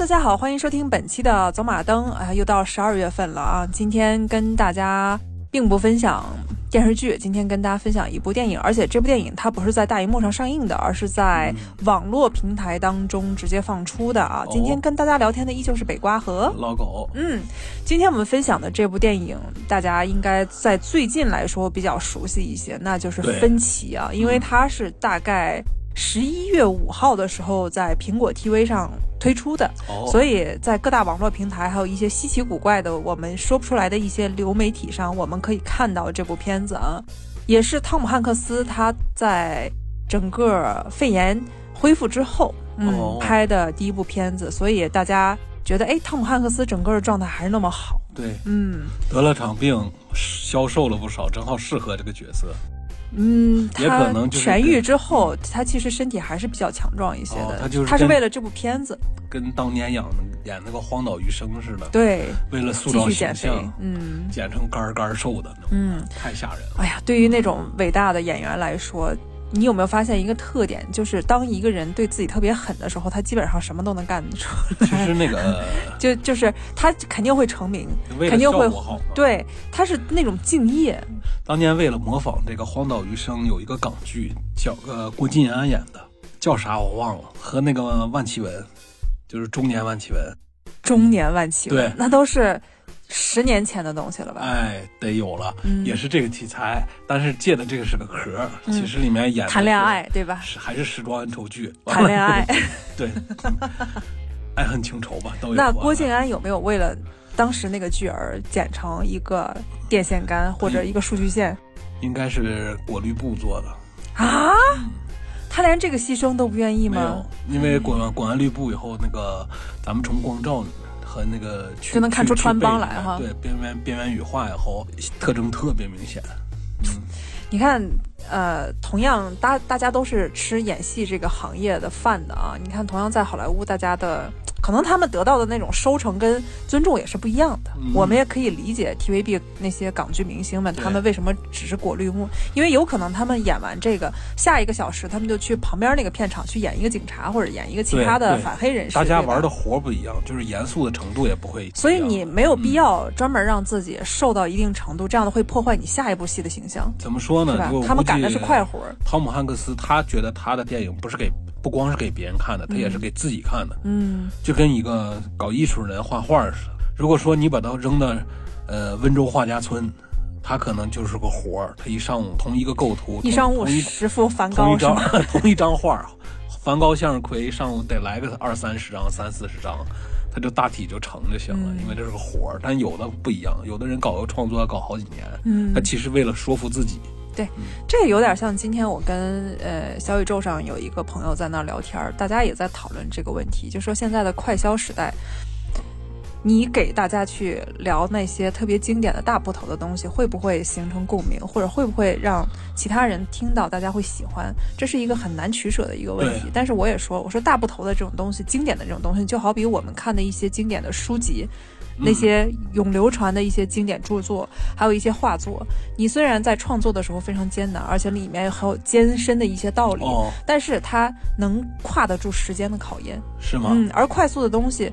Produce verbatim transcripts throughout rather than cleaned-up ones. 大家好，欢迎收听本期的走马灯。啊、呃，又到十二月份了啊！今天跟大家并不分享电视剧，今天跟大家分享一部电影，而且这部电影它不是在大荧幕上上映的，而是在网络平台当中直接放出的啊！今天跟大家聊天的依旧是北瓜和老狗。嗯，今天我们分享的这部电影，大家应该在最近来说比较熟悉一些，那就是《分歧》啊，因为它是大概十一月五号的时候在苹果 T V 上推出的，所以在各大网络平台还有一些稀奇古怪的我们说不出来的一些流媒体上，我们可以看到这部片子啊，也是汤姆汉克斯他在整个肺炎恢复之后嗯拍的第一部片子，所以大家觉得哎，汤姆汉克斯整个的状态还是那么好，对，嗯，得了场病消瘦了不少，正好适合这个角色。嗯，也可能就是痊愈之后，他其实身体还是比较强壮一些的。哦、他就是他是为了这部片子，跟当年演演那个《荒岛余生》似的，对，为了塑造形象，嗯，减成干干瘦的，嗯，太吓人了。哎呀，对于那种伟大的演员来说，你有没有发现一个特点，就是当一个人对自己特别狠的时候，他基本上什么都能干出来。其实那个，就就是他肯定会成名，肯定会对，他是那种敬业。当年为了模仿这个《荒岛余生》，有一个港剧叫呃郭晋安演的，叫啥我忘了，和那个万绮雯，就是中年万绮雯，中年万绮雯，对，那都是十年前的东西了吧？哎，得有了，嗯、也是这个题材，但是借的这个是个壳，嗯、其实里面演的谈恋爱对吧？是还是时装恩仇剧？谈恋爱，对，爱恨情仇吧，都有。那郭晋安有没有为了当时那个剧而剪成一个电线杆或者一个数据线？应该是果律布做的啊。他连这个牺牲都不愿意吗？没有，因为管管完律布以后，那个咱们从光照里面和那个就能看出穿帮来哈，对，边缘边缘羽化以后特征特别明显。嗯，你看，呃，同样大大家都是吃演戏这个行业的饭的啊。你看，同样在好莱坞，大家的可能他们得到的那种收成跟尊重也是不一样的。嗯、我们也可以理解 T V B 那些港剧明星们，他们为什么只是果绿幕，因为有可能他们演完这个下一个小时，他们就去旁边那个片场去演一个警察或者演一个其他的反黑人士。大家玩的活不一样，就是严肃的程度也不会。所以你没有必要专门让自己受到一定程度，嗯、这样的会破坏你下一部戏的形象。怎么说呢？他们赶的是快活。汤姆汉克斯他觉得他的电影不是给不光是给别人看的，他也是给自己看的。嗯，就跟一个搞艺术人画画似的。如果说你把他扔到呃温州画家村，他可能就是个活儿。他一上午同一个构图，一上午十幅梵高，同一张同一张画，梵高向日葵一上午得来个二三十张、三四十张，他就大体就成就行了。嗯、因为这是个活儿。但有的不一样，有的人搞个创作要搞好几年。嗯，他其实为了说服自己。对，这有点像今天我跟呃小宇宙上有一个朋友在那儿聊天，大家也在讨论这个问题，就说现在的快消时代，你给大家去聊那些特别经典的大部头的东西，会不会形成共鸣，或者会不会让其他人听到大家会喜欢，这是一个很难取舍的一个问题。但是我也说，我说大部头的这种东西，经典的这种东西，就好比我们看的一些经典的书籍，那些永流传的一些经典著作，还有一些画作，你虽然在创作的时候非常艰难，而且里面还有艰深的一些道理，哦、但是它能跨得住时间的考验，是吗？嗯，而快速的东西，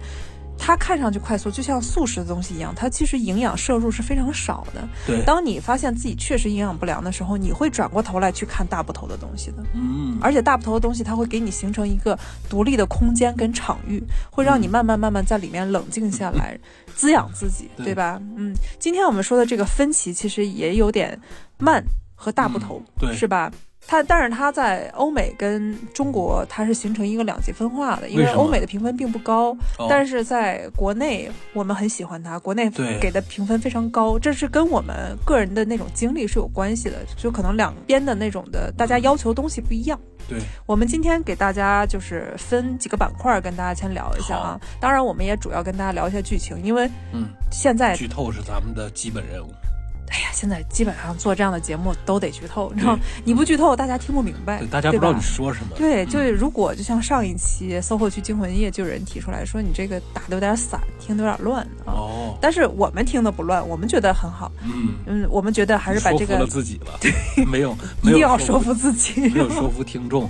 它看上去快速，就像速食的东西一样，它其实营养摄入是非常少的。对，当你发现自己确实营养不良的时候，你会转过头来去看大部头的东西的。嗯，而且大部头的东西，它会给你形成一个独立的空间跟场域，会让你慢慢慢慢在里面冷静下来，嗯、滋养自己，对吧？对，嗯，今天我们说的这个分歧其实也有点慢和大部头，嗯、对，是吧？它，但是它在欧美跟中国它是形成一个两极分化的，因为欧美的评分并不高，哦、但是在国内我们很喜欢它，国内给的评分非常高，这是跟我们个人的那种经历是有关系的，就可能两边的那种的大家要求东西不一样。对，我们今天给大家就是分几个板块跟大家先聊一下啊，当然我们也主要跟大家聊一下剧情，因为嗯，现在剧透是咱们的基本任务。哎呀，现在基本上做这样的节目都得剧透，你知道，你不剧透大家听不明白，对，大家不知道你说什么。对，就是如果就像上一期《搜后去惊魂夜》就有人提出来说你这个打的有点散，听的有点乱啊。哦，但是我们听的不乱，我们觉得很好。嗯嗯，我们觉得还是把这个说服了自己了。对，没有，一定要说服自己，没有说服听众，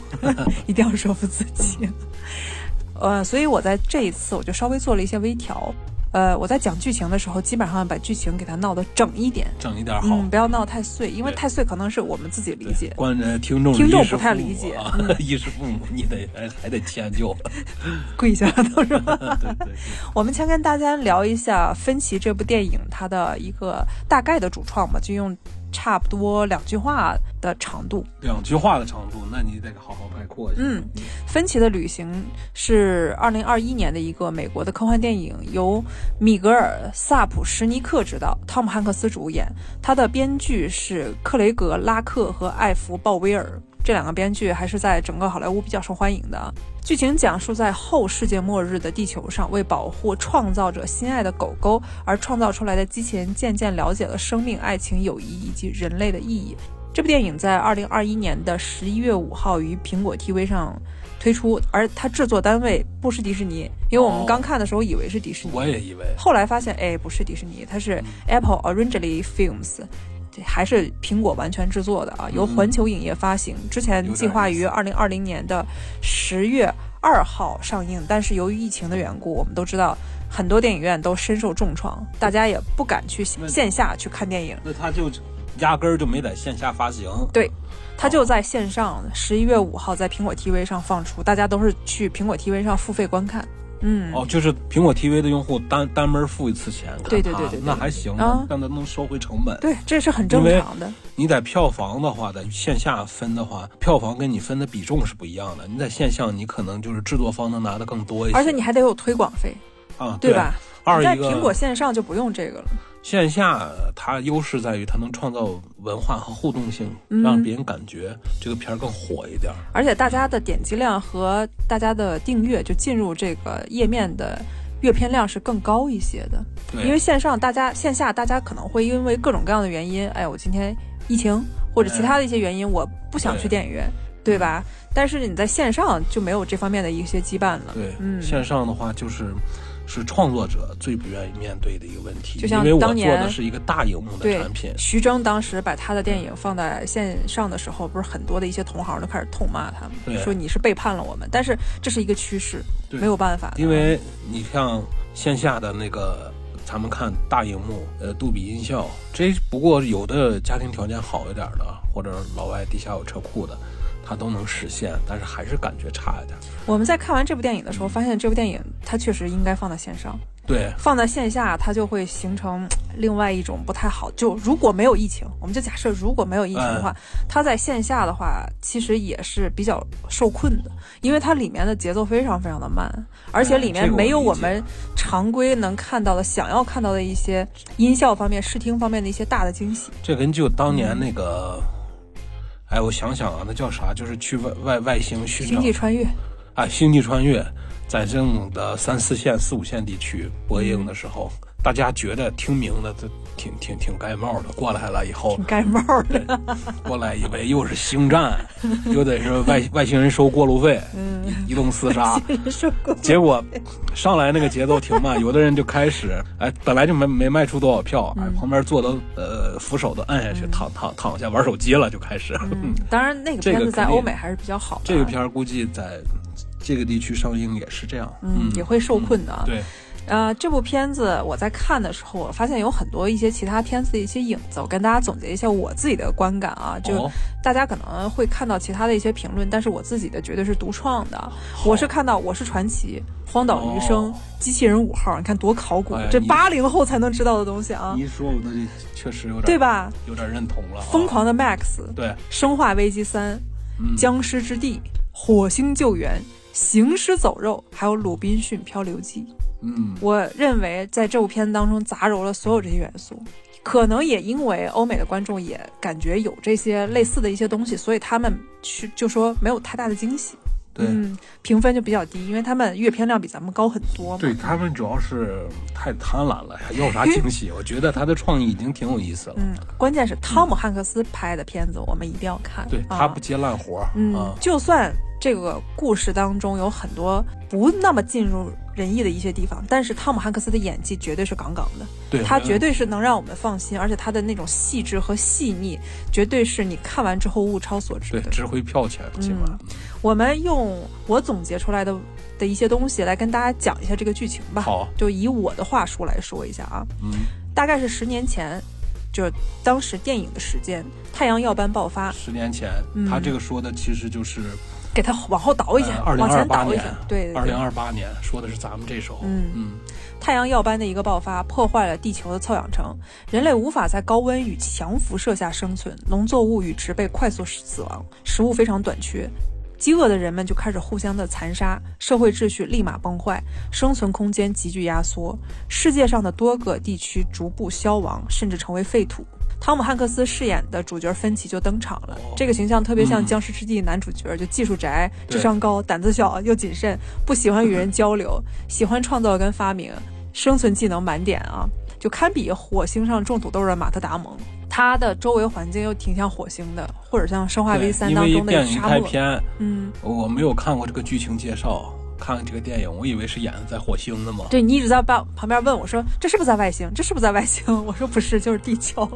一定要说服自己。呃，所以我在这一次我就稍微做了一些微调。呃，我在讲剧情的时候，基本上把剧情给它闹得整一点，整一点好，嗯，不要闹太碎，因为太碎可能是我们自己理解，关键听众听众不太理解，嗯，衣食父母，你得还得迁就，跪下都是吧？对对对。我们先跟大家聊一下芬奇这部电影它的一个大概的主创吧，就用差不多两句话的长度，两句话的长度，那你得好好概括一下。嗯，芬奇的旅行是二零二一年的一个美国的科幻电影，由米格尔·萨普什尼克执导，汤姆·汉克斯主演。他的编剧是克雷格·拉克和艾弗·鲍威尔，这两个编剧还是在整个好莱坞比较受欢迎的。剧情讲述在后世界末日的地球上，为保护创造者心爱的狗狗而创造出来的机器人渐渐了解了生命、爱情、友谊以及人类的意义。这部电影在二零二一年的十一月五号于苹果 T V 上推出，而它制作单位不是迪士尼，因为我们刚看的时候以为是迪士尼，哦，我也以为，后来发现哎，不是迪士尼，它是 Apple Originally Films，还是苹果完全制作的啊，由环球影业发行，之前计划于二零二零年的十月二号上映，但是由于疫情的缘故，我们都知道很多电影院都深受重创，大家也不敢去线下去看电影，那他就压根儿就没在线下发行，对，他就在线上，十一月五号在苹果 T V 上放出，大家都是去苹果 T V 上付费观看。嗯，哦，就是苹果 T V 的用户单单门付一次钱，对对 对, 对, 对, 对，那还行，啊，但它能收回成本，对，这是很正常的。你在票房的话，在线下分的话，票房跟你分的比重是不一样的。你在线下，你可能就是制作方能拿的更多一些，而且你还得有推广费啊，对吧？二一个，你在苹果线上就不用这个了。线下它优势在于它能创造文化和互动性，嗯，让别人感觉这个片儿更火一点，而且大家的点击量和大家的订阅就进入这个页面的阅片量是更高一些的。因为线上大家线下大家可能会因为各种各样的原因，哎，我今天疫情或者其他的一些原因，哎，我不想去电影院， 对, 对吧？但是你在线上就没有这方面的一些羁绊了。对，嗯，线上的话就是。是创作者最不愿意面对的一个问题，就像当年因为我做的是一个大荧幕的产品。徐峥当时把他的电影放在线上的时候，不是很多的一些同行都开始痛骂他们，说你是背叛了我们。但是这是一个趋势，没有办法。因为你像线下的那个，咱们看大荧幕，呃，杜比音效，这不过有的家庭条件好一点的，或者老外地下有车库的。它都能实现，但是还是感觉差一点。我们在看完这部电影的时候，发现这部电影它确实应该放在线上，对，放在线下它就会形成另外一种不太好。就如果没有疫情，我们就假设如果没有疫情的话，嗯，它在线下的话其实也是比较受困的，因为它里面的节奏非常非常的慢，而且里面没有我们常规能看到的，嗯，想要看到的一些音效方面、视听方面的一些大的惊喜。这跟就当年那个，嗯，哎，我想想啊，那叫啥？就是去外外外星寻找星际穿越，哎，星际穿越，在这种的三四线、四五线地区播映的时候，大家觉得听名的都挺挺挺盖帽的，过来了以后，挺盖帽的，过来以为又是星战，又得是外外星人收过路费，嗯，移动厮杀，结果上来那个节奏挺慢，有的人就开始，哎，本来就没没卖出多少票，哎，旁边坐的呃扶手的按下去，嗯，躺躺躺下玩手机了，就开始，嗯。当然，那个片子在欧美还是比较好的，这个片估计在这个地区上映也是这样，嗯，嗯也会受困的，嗯，对。呃，这部片子我在看的时候，我发现有很多一些其他片子的一些影子。我跟大家总结一下我自己的观感啊，就大家可能会看到其他的一些评论，但是我自己的绝对是独创的。我是看到《我是传奇》《荒岛余生》《机器人五号》，你看多考古，哎，这八零后才能知道的东西啊！你说我的确实有点对吧？有点认同了，啊。疯狂的 Max， 对，《生化危机三》嗯，《僵尸之地》《火星救援》《行尸走肉》，还有《鲁滨逊漂流记》。嗯，我认为在这部片子当中杂糅了所有这些元素，可能也因为欧美的观众也感觉有这些类似的一些东西，所以他们去就说没有太大的惊喜，对，嗯，评分就比较低，因为他们阅片量比咱们高很多嘛。对，他们主要是太贪婪了，要啥惊喜？我觉得他的创意已经挺有意思了。嗯，关键是汤姆汉克斯拍的片子，我们一定要看。对，啊，他不接烂活，嗯，啊，就算这个故事当中有很多不那么进入人意的一些地方，但是汤姆汉克斯的演技绝对是杠杠的，对，他绝对是能让我们放心，而且他的那种细致和细腻绝对是你看完之后物超所值的，对，值回票钱，嗯，我们用我总结出来的的一些东西来跟大家讲一下这个剧情吧。好，就以我的话术来说一下啊，嗯，大概是十年前，就当时电影的时间，太阳耀斑爆发。十年前，嗯、他这个说的其实就是给他往后倒一下，呃、往前倒一下。对，二零二八年说的是咱们这时候。嗯嗯，太阳耀斑的一个爆发，破坏了地球的臭氧层，人类无法在高温与强辐射下生存，农作物与植被快速死亡，食物非常短缺。饥饿的人们就开始互相的残杀，社会秩序立马崩坏，生存空间急剧压缩，世界上的多个地区逐步消亡，甚至成为废土。汤姆汉克斯饰演的主角芬奇就登场了，哦、这个形象特别像僵尸之地男主角，嗯、就技术宅，智商高，胆子小又谨慎，不喜欢与人交流，喜欢创造跟发明，生存技能满点啊，就堪比火星上种土豆的马特达蒙。它的周围环境又挺像火星的，或者像《生化危三》当中的沙漠。因为电影开篇，嗯，我没有看过这个剧情介绍，看这个电影，我以为是演的在火星的嘛。对，你一直在旁边问我说：“这是不是在外星？这是不是在外星？”我说：“不是，就是地球。”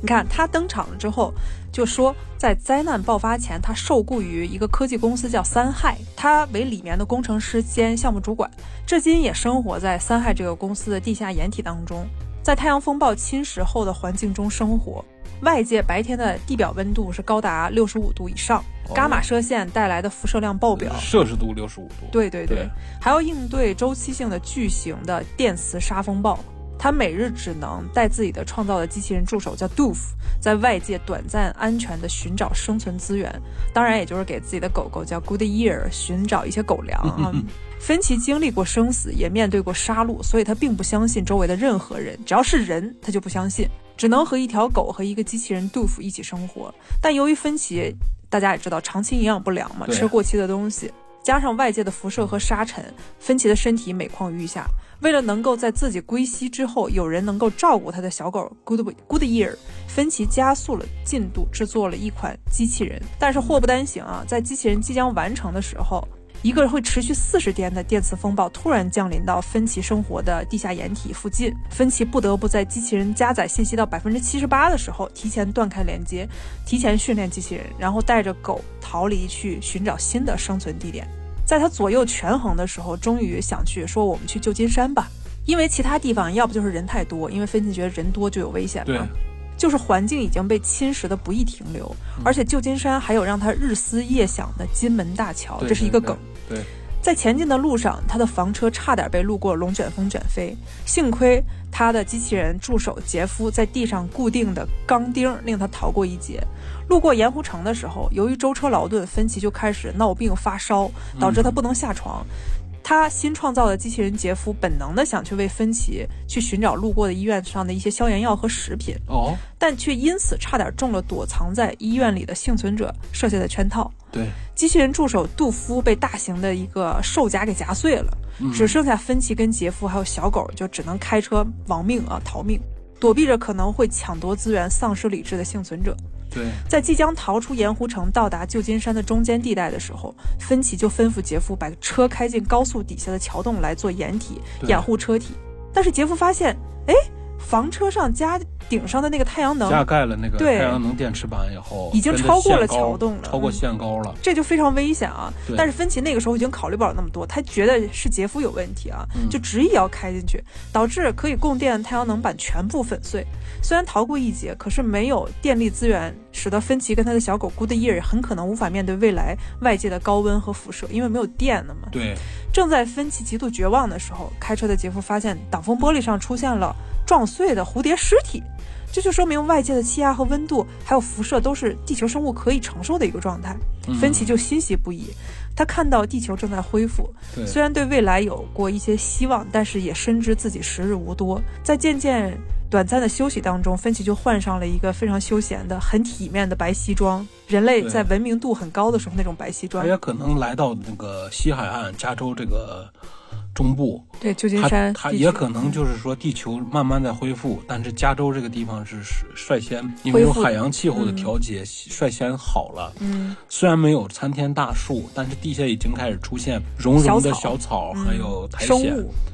你看他登场了之后，就说在灾难爆发前，他受雇于一个科技公司叫三害，他为里面的工程师兼项目主管，至今也生活在三害这个公司的地下掩体当中。在太阳风暴侵蚀后的环境中生活，外界白天的地表温度是高达六十五度以上，伽马射线带来的辐射量爆表，摄氏度六十五度，对对 对, 对，还要应对周期性的巨型的电磁沙风暴。他每日只能带自己的创造的机器人助手叫 Doof， 在外界短暂安全地寻找生存资源，当然也就是给自己的狗狗叫 Goodyear 寻找一些狗粮啊。芬奇经历过生死，也面对过杀戮，所以他并不相信周围的任何人，只要是人他就不相信，只能和一条狗和一个机器人 Doof 一起生活。但由于芬奇大家也知道长期营养不良嘛，吃过期的东西，加上外界的辐射和沙尘，芬奇的身体每况愈下。为了能够在自己归西之后有人能够照顾他的小狗 Goodyear， 芬奇加速了进度，制作了一款机器人。但是祸不单行啊，在机器人即将完成的时候，一个会持续四十天的电磁风暴突然降临到芬奇生活的地下掩体附近，芬奇不得不在机器人加载信息到 百分之七十八 的时候提前断开连接，提前训练机器人，然后带着狗逃离去寻找新的生存地点。在他左右权衡的时候，终于想去说我们去旧金山吧，因为其他地方要不就是人太多，因为芬奇觉得人多就有危险嘛，就是环境已经被侵蚀的不易停留，嗯、而且旧金山还有让他日思夜想的金门大桥，这是一个梗。对，对对，在前进的路上，他的房车差点被路过龙卷风卷飞，幸亏他的机器人助手杰夫在地上固定的钢钉令他逃过一劫。路过盐湖城的时候，由于舟车劳顿，芬奇就开始闹病发烧，导致他不能下床。嗯、他新创造的机器人杰夫本能的想去为芬奇去寻找路过的医院上的一些消炎药和食品，哦、但却因此差点中了躲藏在医院里的幸存者设下的圈套。对，机器人助手杜夫被大型的一个兽夹给夹碎了，嗯、只剩下芬奇跟杰夫还有小狗，就只能开车亡命啊逃命，躲避着可能会抢夺资源丧失理智的幸存者。对，在即将逃出盐湖城到达旧金山的中间地带的时候，芬奇就吩咐杰夫把车开进高速底下的桥洞来做掩体掩护车体。但是杰夫发现，哎，房车上加顶上的那个太阳能加盖了那个太阳能电池板以后，已经超过了桥洞了，超过限高了，嗯、这就非常危险啊。但是芬奇那个时候已经考虑不了那么多，他觉得是杰夫有问题啊，嗯、就执意要开进去，导致可以供电的太阳能板全部粉碎。虽然逃过一劫，可是没有电力资源使得芬奇跟他的小狗 Goodyear 很可能无法面对未来外界的高温和辐射，因为没有电了嘛。对，正在芬奇极度绝望的时候，开车的杰夫发现挡风玻璃上出现了撞碎的蝴蝶尸体，这就说明外界的气压和温度还有辐射都是地球生物可以承受的一个状态。嗯、芬奇就欣喜不已，他看到地球正在恢复，虽然对未来有过一些希望，但是也深知自己时日无多。在渐渐短暂的休息当中，芬奇就换上了一个非常休闲的很体面的白西装，人类在文明度很高的时候那种白西装。他也可能来到那个西海岸加州这个中部，对，旧金山它也可能就是说地球慢慢在恢复，但是加州这个地方是率先因为有海洋气候的调节，嗯、率先好了。嗯，虽然没有参天大树，但是地下已经开始出现绒绒的小草，还有苔藓。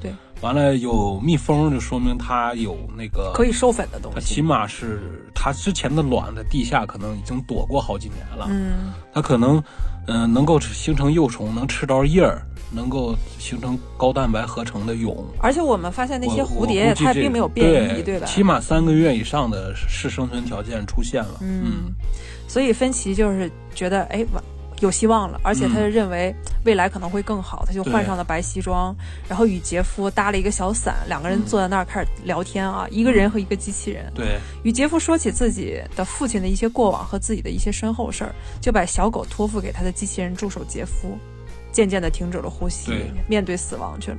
对，完了有蜜蜂就说明它有那个可以授粉的东西，它起码是它之前的卵在地下可能已经躲过好几年了，嗯，它可能嗯、呃、能够形成幼虫，能吃到叶儿，能够形成高蛋白合成的蛹。而且我们发现那些蝴蝶它并没有变异，对吧？起码三个月以上的是生存条件出现了，嗯，嗯所以芬奇就是觉得哎有希望了，而且他认为未来可能会更好，嗯、他就换上了白西装，然后与杰夫搭了一个小伞，两个人坐在那儿开始聊天啊，嗯、一个人和一个机器人。对，与杰夫说起自己的父亲的一些过往和自己的一些身后事儿，就把小狗托付给他的机器人助手杰夫。渐渐地停止了呼吸，面对死亡去了。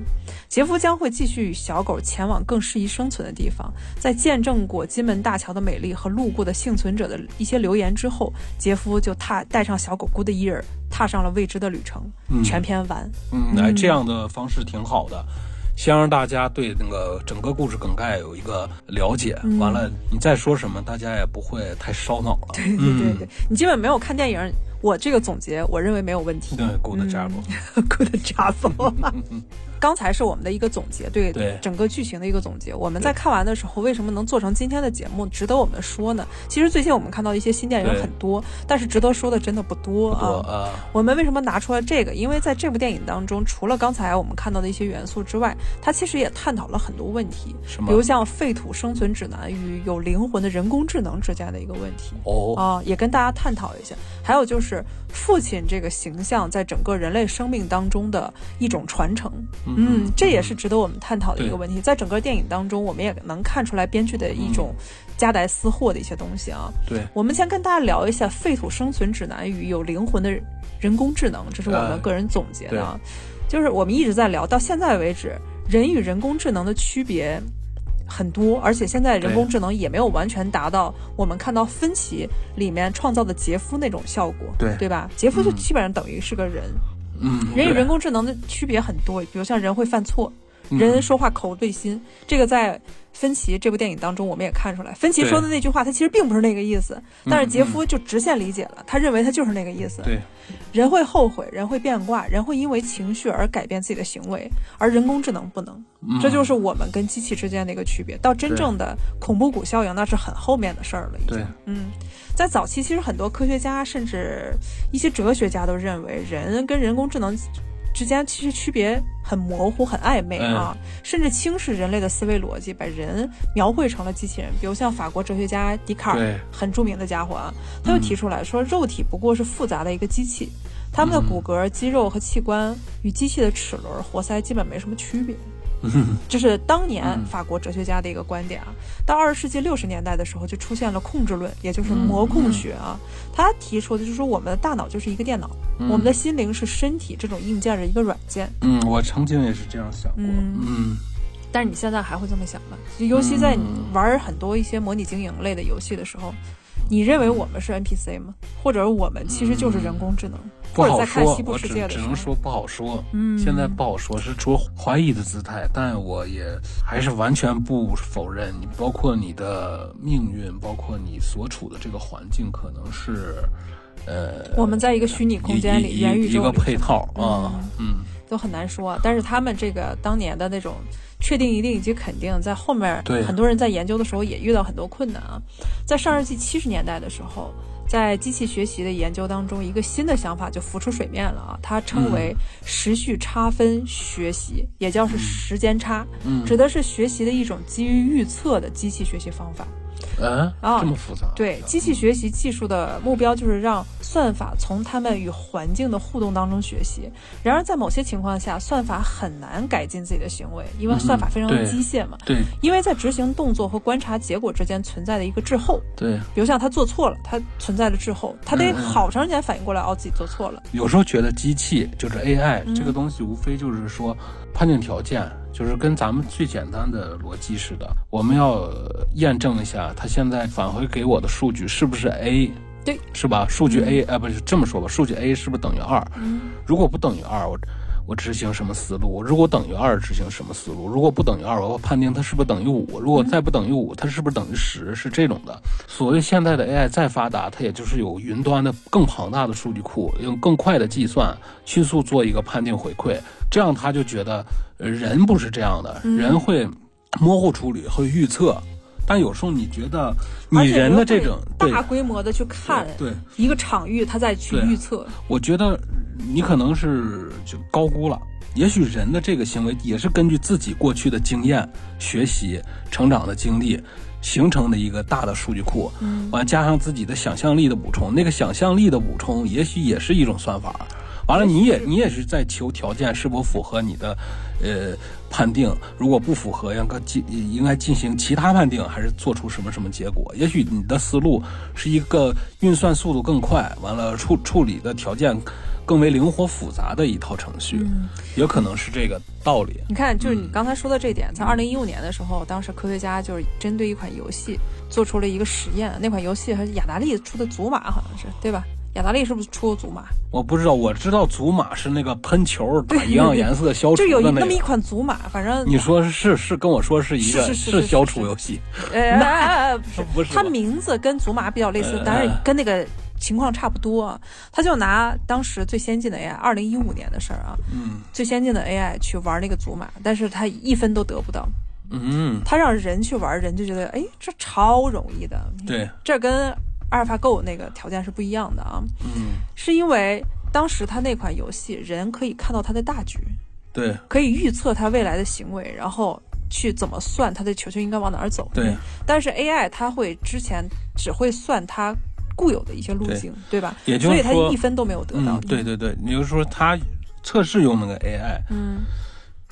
杰夫将会继续与小狗前往更适宜生存的地方。在见证过金门大桥的美丽和路过的幸存者的一些留言之后，杰夫就踏带上小狗咕的伊人，踏上了未知的旅程。嗯、全篇完。嗯，哎，这样的方式挺好的，先让大家对那个整个故事梗概有一个了解。嗯、完了，你再说什么，大家也不会太烧脑了。对对对对，嗯、你基本没有看电影。我这个总结我认为没有问题，对 good job、嗯、good job 刚才是我们的一个总结，对整个剧情的一个总结。我们在看完的时候为什么能做成今天的节目值得我们说呢？其实最近我们看到一些新电影很多，但是值得说的真的不多啊。不多啊我们为什么拿出了这个？因为在这部电影当中，除了刚才我们看到的一些元素之外，它其实也探讨了很多问题，比如像废土生存指南与有灵魂的人工智能之间的一个问题、哦、啊，也跟大家探讨一下。还有就是是父亲这个形象在整个人类生命当中的一种传承，嗯，嗯这也是值得我们探讨的一个问题。在整个电影当中，我们也能看出来编剧的一种夹带私货的一些东西啊。对，我们先跟大家聊一下《废土生存指南》与有灵魂的人工智能，这是我们个人总结的、啊。就是我们一直在聊，到现在为止，人与人工智能的区别很多，而且现在人工智能也没有完全达到我们看到芬奇里面创造的杰夫那种效果，对对吧？杰夫就基本上等于是个人，嗯，人与人工智能的区别很多，比如像人会犯错，嗯、人说话口对心，这个在芬奇这部电影当中我们也看出来，芬奇说的那句话他其实并不是那个意思，但是杰夫就直线理解了，嗯、他认为他就是那个意思。对，人会后悔，人会变卦，人会因为情绪而改变自己的行为，而人工智能不能。这就是我们跟机器之间的一个区别。到真正的恐怖谷效应那是很后面的事儿了已经。对，嗯，在早期其实很多科学家甚至一些哲学家都认为人跟人工智能之间其实区别很模糊很暧昧啊，嗯、甚至轻视人类的思维逻辑，把人描绘成了机器人。比如像法国哲学家笛卡尔，很著名的家伙啊，他就提出来说肉体不过是复杂的一个机器，嗯、他们的骨骼肌肉和器官与机器的齿轮活塞基本没什么区别。这是当年法国哲学家的一个观点啊。到二十世纪六十年代的时候，就出现了控制论，也就是模控学啊。他提出的就是说，我们的大脑就是一个电脑，嗯、我们的心灵是身体这种硬件的一个软件。嗯，我曾经也是这样想过。嗯。嗯但是你现在还会这么想吗？尤其在你玩很多一些模拟经营类的游戏的时候，你认为我们是 N P C 吗？或者我们其实就是人工智能？嗯、或者在看西部世界的时候，只能说不好说。嗯，现在不好说，是除怀疑的姿态，但我也还是完全不否认，你包括你的命运，包括你所处的这个环境，可能是，呃，我们在一个虚拟空间里，元宇宙里一个配套啊，嗯，嗯都很难说。但是他们这个当年的那种。确定一定以及肯定，在后面很多人在研究的时候也遇到很多困难啊。在上世纪七十年代的时候，在机器学习的研究当中，一个新的想法就浮出水面了啊，它称为时序差分学习，也叫是时间差，嗯、指的是学习的一种基于预测的机器学习方法。嗯，啊，这么复杂？对，机器学习技术的目标就是让算法从他们与环境的互动当中学习。然而，在某些情况下，算法很难改进自己的行为，因为算法非常的机械嘛。嗯、对，对因为在执行动作和观察结果之间存在的一个滞后。对，比如像他做错了，他存在的滞后，他得好长时间反应过来，哦，自己做错了。有时候觉得机器就是 A I、嗯、这个东西，无非就是说判定条件。就是跟咱们最简单的逻辑似的，我们要验证一下它现在返回给我的数据是不是 A， 对，是吧？数据 A， 呃、嗯，不是这么说吧？数据 A 是不是等于二？嗯，如果不等于二，我我执行什么思路，如果等于二执行什么思路，如果不等于二我判定它是不是等于五，如果再不等于五它是不是等于十，是这种的。所谓现在的 A I 再发达，它也就是有云端的更庞大的数据库，用更快的计算迅速做一个判定回馈，这样他就觉得人不是这样的，人会模糊处理，会预测，但有时候你觉得你人的这种大规模的去看对一个场域，他再去预测，我觉得你可能是就高估了。也许人的这个行为也是根据自己过去的经验、学习、成长的经历形成的一个大的数据库，完加上自己的想象力的补充，那个想象力的补充也许也是一种算法。完了你也你也是在求条件是否符合你的呃判定，如果不符合应该进应该进行其他判定，还是做出什么什么结果。也许你的思路是一个运算速度更快，完了处处理的条件更为灵活复杂的一套程序，嗯、也可能是这个道理。你看，就是你刚才说的这点，在二零一五年的时候，当时科学家就是针对一款游戏做出了一个实验，那款游戏还是雅达利出的《祖玛》，好像是对吧？雅达利是不是出祖玛？我不知道，我知道祖玛是那个喷球打一样颜色消除的那个，就有那么一款祖玛，反正你说是是跟我说是一个 是, 是, 是, 是, 是消除游戏，那不是，它名字跟祖玛比较类似，但是跟那个情况差不多。他就拿当时最先进的 A I， 二零一五年的事儿啊，嗯，最先进的 A I 去玩那个祖玛，但是他一分都得不到。嗯，他让人去玩，人就觉得哎，这超容易的。对，这跟阿尔法 Go 那个条件是不一样的啊，嗯，是因为当时他那款游戏人可以看到他的大局，对，可以预测他未来的行为，然后去怎么算他的球球应该往哪儿走，对。但是 A I 他会之前只会算他固有的一些路径， 对, 对吧？也就是说，所以他一分都没有得到。嗯、对对对，也就是说他测试用那个 A I， 嗯，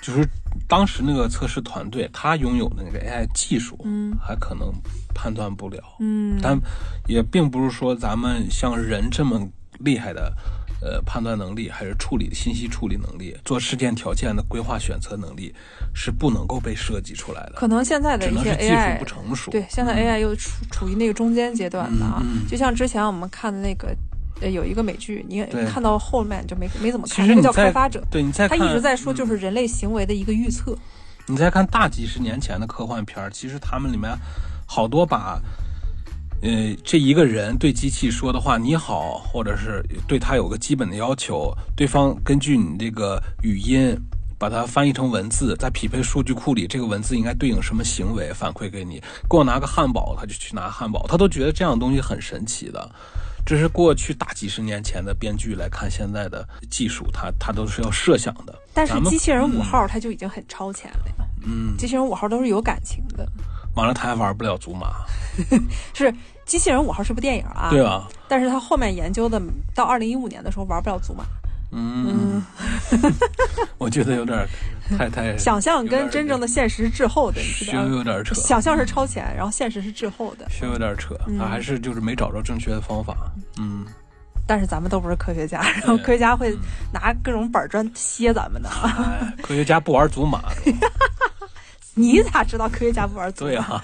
就是当时那个测试团队他拥有的那个 A I 技术，嗯，还可能判断不了，嗯，但也并不是说咱们像人这么厉害的，呃，判断能力还是处理的信息处理能力、做事件条件的规划选择能力是不能够被设计出来的。可能现在的一些 A I 技术不成熟，对，现在 A I 又处、嗯、处于那个中间阶段的啊，嗯、就像之前我们看的那个。呃，有一个美剧，你看到后面就没没怎么看，那叫开发者。对，你再看他一直在说，就是人类行为的一个预测。你再看大几十年前的科幻片，其实他们里面好多把，呃，这一个人对机器说的话你好，或者是对他有个基本的要求，对方根据你这个语音把它翻译成文字，在匹配数据库里，这个文字应该对应什么行为反馈给你。给我拿个汉堡，他就去拿汉堡，他都觉得这样的东西很神奇的。这是过去大几十年前的编剧来看现在的技术，它它都是要设想的。但是机器人五号它就已经很超前了，嗯，机器人五号都是有感情的。完了，他还玩不了祖玛。是机器人五号是部电影啊，对啊。但是他后面研究的到二零一五年的时候玩不了祖玛。嗯，我觉得有点太太想象跟真正的现实滞后的，有点扯。想象是超前，然后现实是滞后的，有点扯。他还是就是没找着正确的方法。嗯，但是咱们都不是科学家，然后科学家会拿各种板砖歇咱们的。科学家不玩祖玛。你咋知道科学家不玩祖玛？对啊，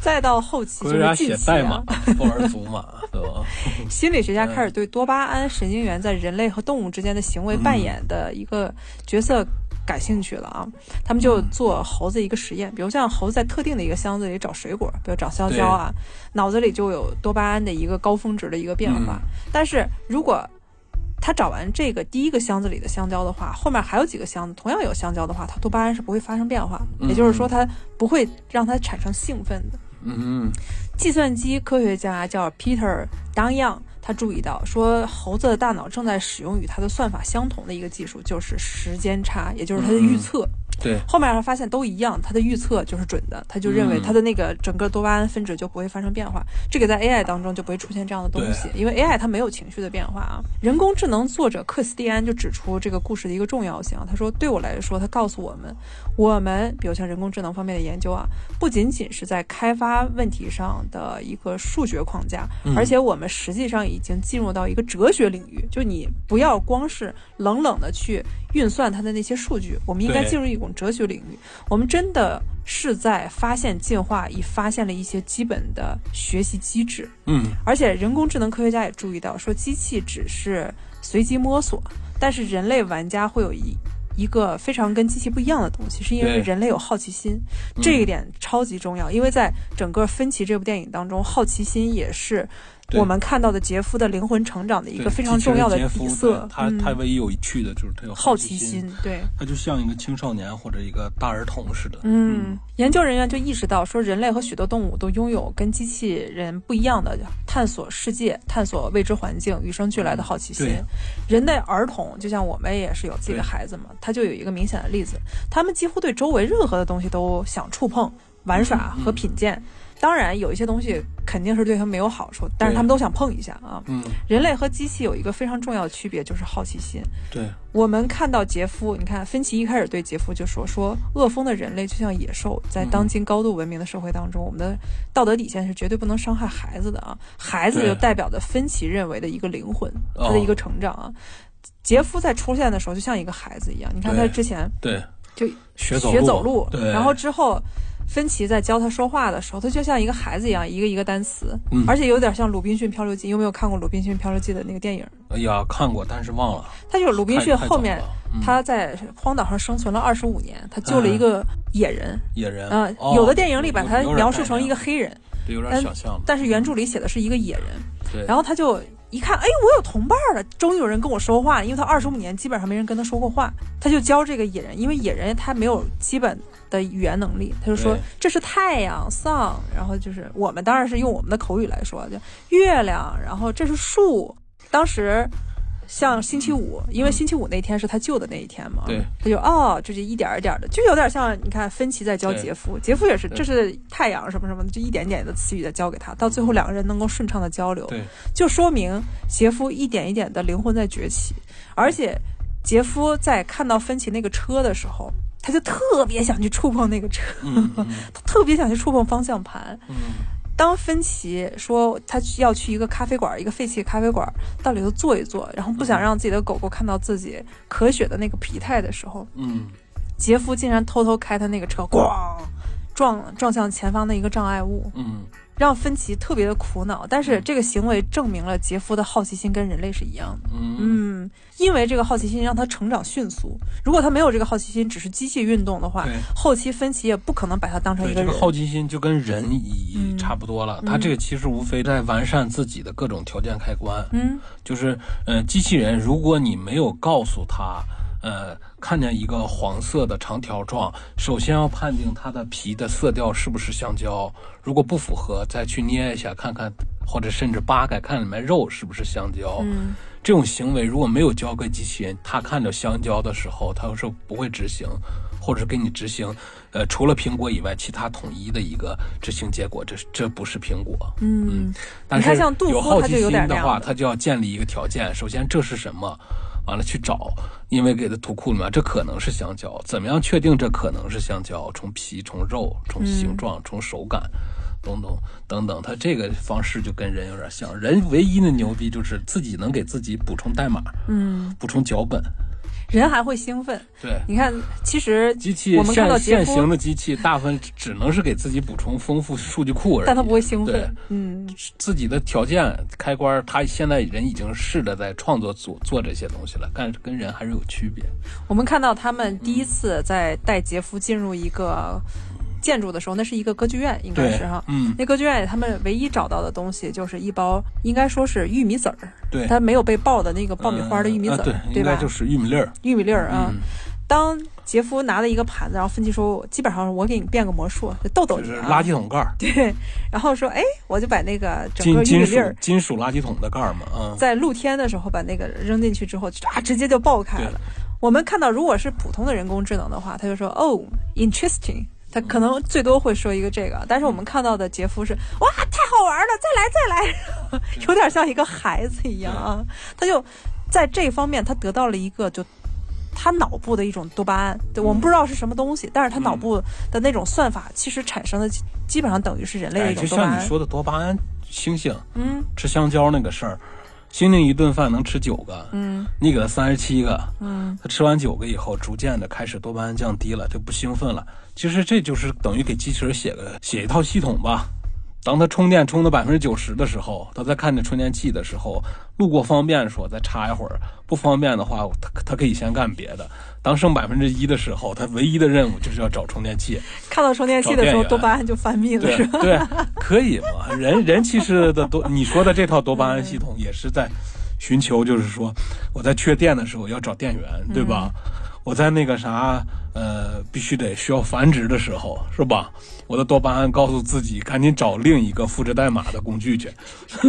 再到后期就是近期、啊、科学家写代码不玩祖玛，对吧？心理学家开始对多巴胺神经元在人类和动物之间的行为扮演的一个角色感兴趣了啊！他们就做猴子一个实验，比如像猴子在特定的一个箱子里找水果，比如找香蕉啊，脑子里就有多巴胺的一个高峰值的一个变化。嗯、但是如果他找完这个第一个箱子里的香蕉的话，后面还有几个箱子同样有香蕉的话，他多巴胺是不会发生变化，也就是说他不会让他产生兴奋的。嗯，计算机科学家叫 Peter Danyang， 他注意到说猴子的大脑正在使用与它的算法相同的一个技术，就是时间差，也就是它的预测。嗯对，后面他发现都一样，他的预测就是准的，他就认为他的那个整个多巴胺分值就不会发生变化，嗯、这个在 A I 当中就不会出现这样的东西，因为 A I 它没有情绪的变化啊。人工智能作者克斯蒂安就指出这个故事的一个重要性啊，他说对我来说，他告诉我们，我们比如像人工智能方面的研究啊，不仅仅是在开发问题上的一个数学框架，嗯、而且我们实际上已经进入到一个哲学领域，就你不要光是冷冷的去运算它的那些数据，我们应该进入一种哲学领域。我们真的是在发现进化，已发现了一些基本的学习机制。嗯，而且人工智能科学家也注意到，说机器只是随机摸索，但是人类玩家会有一一个非常跟机器不一样的东西，是因为人类有好奇心，这一点超级重要、嗯、因为在整个《分歧》这部电影当中，好奇心也是我们看到的杰夫的灵魂成长的一个非常重要的底色。他他唯一有趣的就是他有好奇心，对，他就像一个青少年或者一个大儿童似的。嗯，研究人员就意识到说，人类和许多动物都拥有跟机器人不一样的探索世界、探索未知环境、与生俱来的好奇心。人类儿童就像我们也是有自己的孩子嘛，他就有一个明显的例子，他们几乎对周围任何的东西都想触碰、玩耍和品鉴。嗯嗯，当然有一些东西肯定是对他没有好处，但是他们都想碰一下啊。嗯，人类和机器有一个非常重要的区别，就是好奇心。对，我们看到杰夫，你看芬奇一开始对杰夫就说说恶风的人类就像野兽，在当今高度文明的社会当中、嗯、我们的道德底线是绝对不能伤害孩子的啊，孩子就代表着芬奇认为的一个灵魂，他的一个成长啊、哦、杰夫在出现的时候就像一个孩子一样，你看他之前对就学走 路, 学走路然后之后芬奇在教他说话的时候，他就像一个孩子一样，一个一个单词、嗯、而且有点像鲁滨逊漂流记，有没有看过鲁滨逊漂流记的那个电影？哎呀，看过，但是忘了。他就是鲁滨逊后面、嗯、他在荒岛上生存了二十五年，他救了一个野人、嗯、野人啊、哦、有的电影里把他描述成一个黑人，对，有点想象了，但是原著里写的是一个野人。对，然后他就一看，哎，我有同伴了，终于有人跟我说话，因为他二十五年基本上没人跟他说过话，他就教这个野人，因为野人他没有基本的语言能力，他就说这是太阳 sun， 然后就是我们当然是用我们的口语来说，就月亮，然后这是树。当时像星期五，因为星期五那天是他救的那一天嘛，对，他就哦，这就一点一点的，就有点像你看芬奇在教杰夫，杰夫也是这是太阳什么什么，就一点点的词语在教给他，到最后两个人能够顺畅的交流，对，就说明杰夫一点一点的灵魂在崛起。而且杰夫在看到芬奇那个车的时候，他就特别想去触碰那个车、嗯嗯、他特别想去触碰方向盘、嗯、当芬奇说他要去一个咖啡馆，一个废弃咖啡馆，到里头坐一坐，然后不想让自己的狗狗看到自己咳血的那个疲态的时候，嗯，杰夫竟然偷偷开他那个车，咣，撞撞向前方的一个障碍物，嗯，让芬奇特别的苦恼，但是这个行为证明了杰夫的好奇心跟人类是一样的。嗯, 嗯，因为这个好奇心让他成长迅速。如果他没有这个好奇心，只是机器运动的话，后期芬奇也不可能把他当成一个人。这个好奇心就跟人也差不多了，嗯、他这个其实无非在完善自己的各种条件开关。嗯，就是呃，机器人，如果你没有告诉他，呃。看见一个黄色的长条状，首先要判定它的皮的色调是不是橡胶，如果不符合再去捏一下看看，或者甚至扒开看里面肉是不是橡胶、嗯、这种行为如果没有交给机器人，他看到橡胶的时候他是不会执行，或者是给你执行呃，除了苹果以外其他统一的一个执行结果，这这不是苹果。 嗯, 嗯，但是有好奇心的话，他就要建立一个条件，首先这是什么，完了去找，因为给的图库里面这可能是香蕉，怎么样确定这可能是香蕉，从皮从肉从形状从手感等等等等，它这个方式就跟人有点像，人唯一的牛逼就是自己能给自己补充代码，嗯，补充脚本，人还会兴奋。对，你看其实机器我们看到现行的机器大部分只能是给自己补充丰富数据库而已，但它不会兴奋。嗯，自己的条件开关，他现在人已经试着在创作组做这些东西了，但是跟人还是有区别。我们看到他们第一次在带杰夫进入一个建筑的时候，那是一个歌剧院，应该是哈，嗯，那歌剧院他们唯一找到的东西就是一包，应该说是玉米籽儿，对，它没有被爆的那个爆米花的玉米籽儿、嗯啊，对，对吧？应该就是玉米粒儿，玉米粒儿啊、嗯。当杰夫拿了一个盘子，然后芬奇说：“基本上我给你变个魔术，逗逗你、啊。”垃圾桶盖儿，对。然后说：“哎，我就把那个整个玉米粒儿，金属垃圾桶的盖儿嘛，嗯，在露天的时候把那个扔进去之后，啊，直接就爆开了。我们看到，如果是普通的人工智能的话，他就说 ‘Oh, interesting’。”他可能最多会说一个这个，但是我们看到的杰夫是哇太好玩了，再来再来有点像一个孩子一样啊。他就在这方面他得到了一个就他脑部的一种多巴胺，对，我们不知道是什么东西、嗯、但是他脑部的那种算法其实产生的基本上等于是人类的一种多巴胺、哎、就像你说的多巴胺猩猩嗯，吃香蕉那个事儿，猩猩一顿饭能吃九个，嗯，你给他三十七个，嗯，他吃完九个以后，逐渐的开始多巴胺降低了，就不兴奋了。其实这就是等于给机器人写个写一套系统吧，当他充电充到 百分之九十 的时候，他在看着充电器的时候，路过方便说再插一会儿，不方便的话他他可以先干别的。当剩 百分之一 的时候，他唯一的任务就是要找充电器。看到充电器的时候多巴胺就分泌了，是吧？对，可以嘛，人人其实的多你说的这套多巴胺系统也是在寻求，就是说我在缺电的时候要找电源，对吧？嗯，我在那个啥呃必须得需要繁殖的时候，是吧？我的多巴胺告诉自己赶紧找另一个复制代码的工具去。是,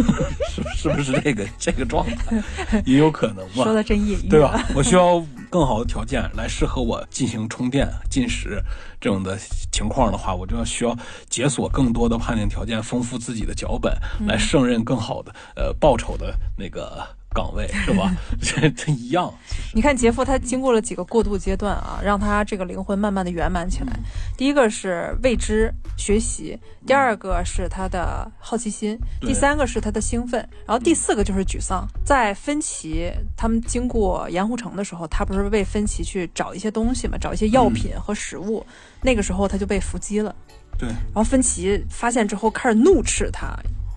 是不是这个这个状态也有可能吧？说的真隐喻，对吧？我需要更好的条件来适合我进行充电进食这种的情况的话，我就要需要解锁更多的判定条件，丰富自己的脚本，来胜任更好的呃报酬的那个岗位，是吧？这这一样。你看杰夫他经过了几个过渡阶段啊，让他这个灵魂慢慢的圆满起来。嗯，第一个是未知学习，第二个是他的好奇心，嗯，第三个是他的兴奋，然后第四个就是沮丧。嗯，在芬奇他们经过盐湖城的时候，他不是为芬奇去找一些东西嘛，找一些药品和食物，嗯，那个时候他就被伏击了。对，然后芬奇发现之后开始怒斥他。